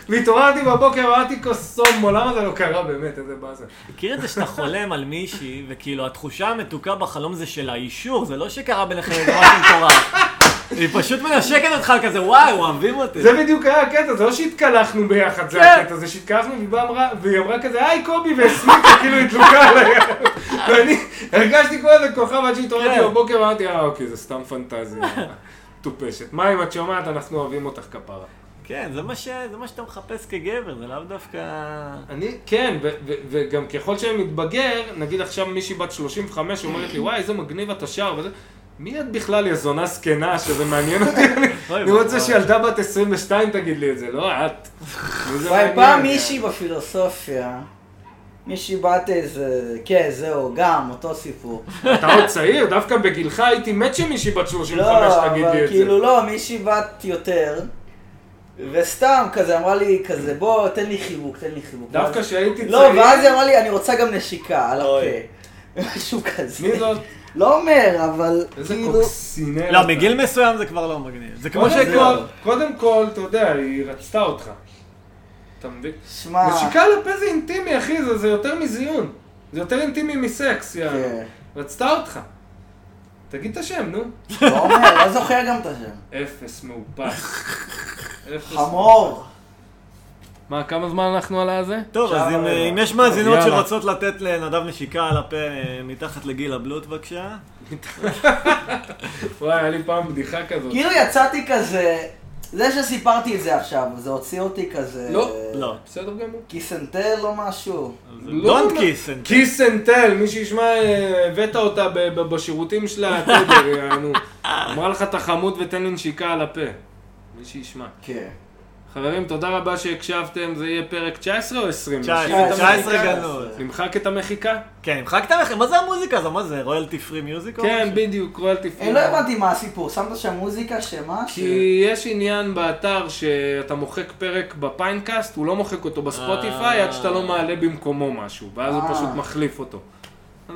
והתעוררתי בבוקר, ראיתי קוסומו, למה זה לא קרה באמת, איזה באסה. הכיר את זה שאתה חולם על מישהי, וכאילו התחושה המתוקה בחלום זה של האישור, זה לא שקרה ביניכם משהו מטורף. היא פשוט מנשקת אותך כזה, וואי, אוהבים אותי. זה בדיוק היה הקטע, זה לא שהתקלחנו ביחד, זה הקטע, זה שהתקלחנו והיא אמרה כזה, היי קובי, והסמיקה, כאילו היא תלוקה עליה. ואני הרגשתי כל איזה כוכב עד שהתעוררתי בבוקר, ואמרתי, אוקיי, זה סתם פנטזיה טופשת. מה אם את שומעת, אנחנו אוהבים אותך כפרה. כן, זה מה שאתה מחפש כגבר, זה לאו דווקא... כן, וגם ככל שאני מתבגר, נגיד עכשיו מישהי בת 35 אומרת לי, וואי, איזה מגניב אתה שר, וזה... מי את בכלל יזונה זקנה, שזה מעניין אותי? אני רוצה שילדה בת 22 תגיד לי את זה, לא את. וואי, פעם מישהי בפילוסופיה, מישהי בת איזה, כן, זהו, גם, אותו סיפור. אתה עוד צעיר, דווקא בגילך הייתי מת שמישהי בת 35 תגיד לי את זה. לא, אבל כאילו לא, מישהי בת יותר, וסתם כזה אמרה לי כזה, בוא, תן לי חיבוק, תן לי חיבוק. דווקא שהייתי צעיר. לא, ואז היא אמרה לי, אני רוצה גם נשיקה על הפה. משהו כזה. מי זאת? לא אומר, אבל איזה קוקסינל. לא, בגיל מסוים זה כבר לא מגניב. זה כמו שכל... קודם כל, אתה יודע, היא רצתה אותך. אתה מבין? שמע... נשיקה לפה זה אינטימי, אחי, זה יותר מזיון. זה יותר אינטימי מסקס, יאללה. רצתה אותך. תגיד את השם, נו. לא אומר, לא זוכר גם את השם. אפס מאופס. חמור. מה, כמה זמן אנחנו עלה הזה? טוב, אז אם יש מאזינות שרוצות לתת לנדב נשיקה על הפה מתחת לגיל הבלוט, בבקשה. וואי, היה לי פעם בדיחה כזאת. כאילו יצאתי כזה, זה שסיפרתי את זה עכשיו, זה הוציא אותי כזה... לא. בסדר גמור. קיסנטל או משהו. דונט קיסנטל. קיסנטל, מי שישמע, הבאת אותה בשירותים שלה, תדר, אמרה לך את החמוד ותן לי נשיקה על הפה. מי שישמע. כן. חברים, תודה רבה שהקשבתם, זה יהיה פרק 19 או 20? 19 גנוז. נמחק את המחיקה? כן, נמחק את המחיקה. מה זה המוזיקה הזו? מה זה, רויאלטי פרי מיוזיק או משהו? כן, בדיוק, רויאלטי פרי. אני לא הבנתי מה הסיפור, שמת שם מוזיקה, שמה? כי יש עניין באתר שאתה מוחק פרק בפיינקאסט, הוא לא מוחק אותו בספוטיפיי, עד שאתה לא מעלה במקומו משהו, ואז הוא פשוט מחליף אותו.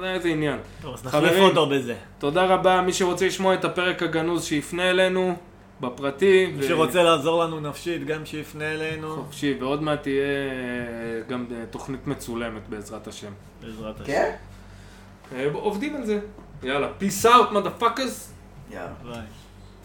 זה איזה עניין. טוב, אז נחליף אותו בזה. תודה רבה, מי שרוצה לשמוע את הפרק הגנוז שיפנה אלינו. בפרטי. מי שרוצה לעזור לנו נפשית, גם שיפנה אלינו. חופשי, ועוד מעט תהיה גם תוכנית מצולמת בעזרת השם. בעזרת השם. כן? עובדים על זה. יאללה, peace out, motherfuckers. יאללה.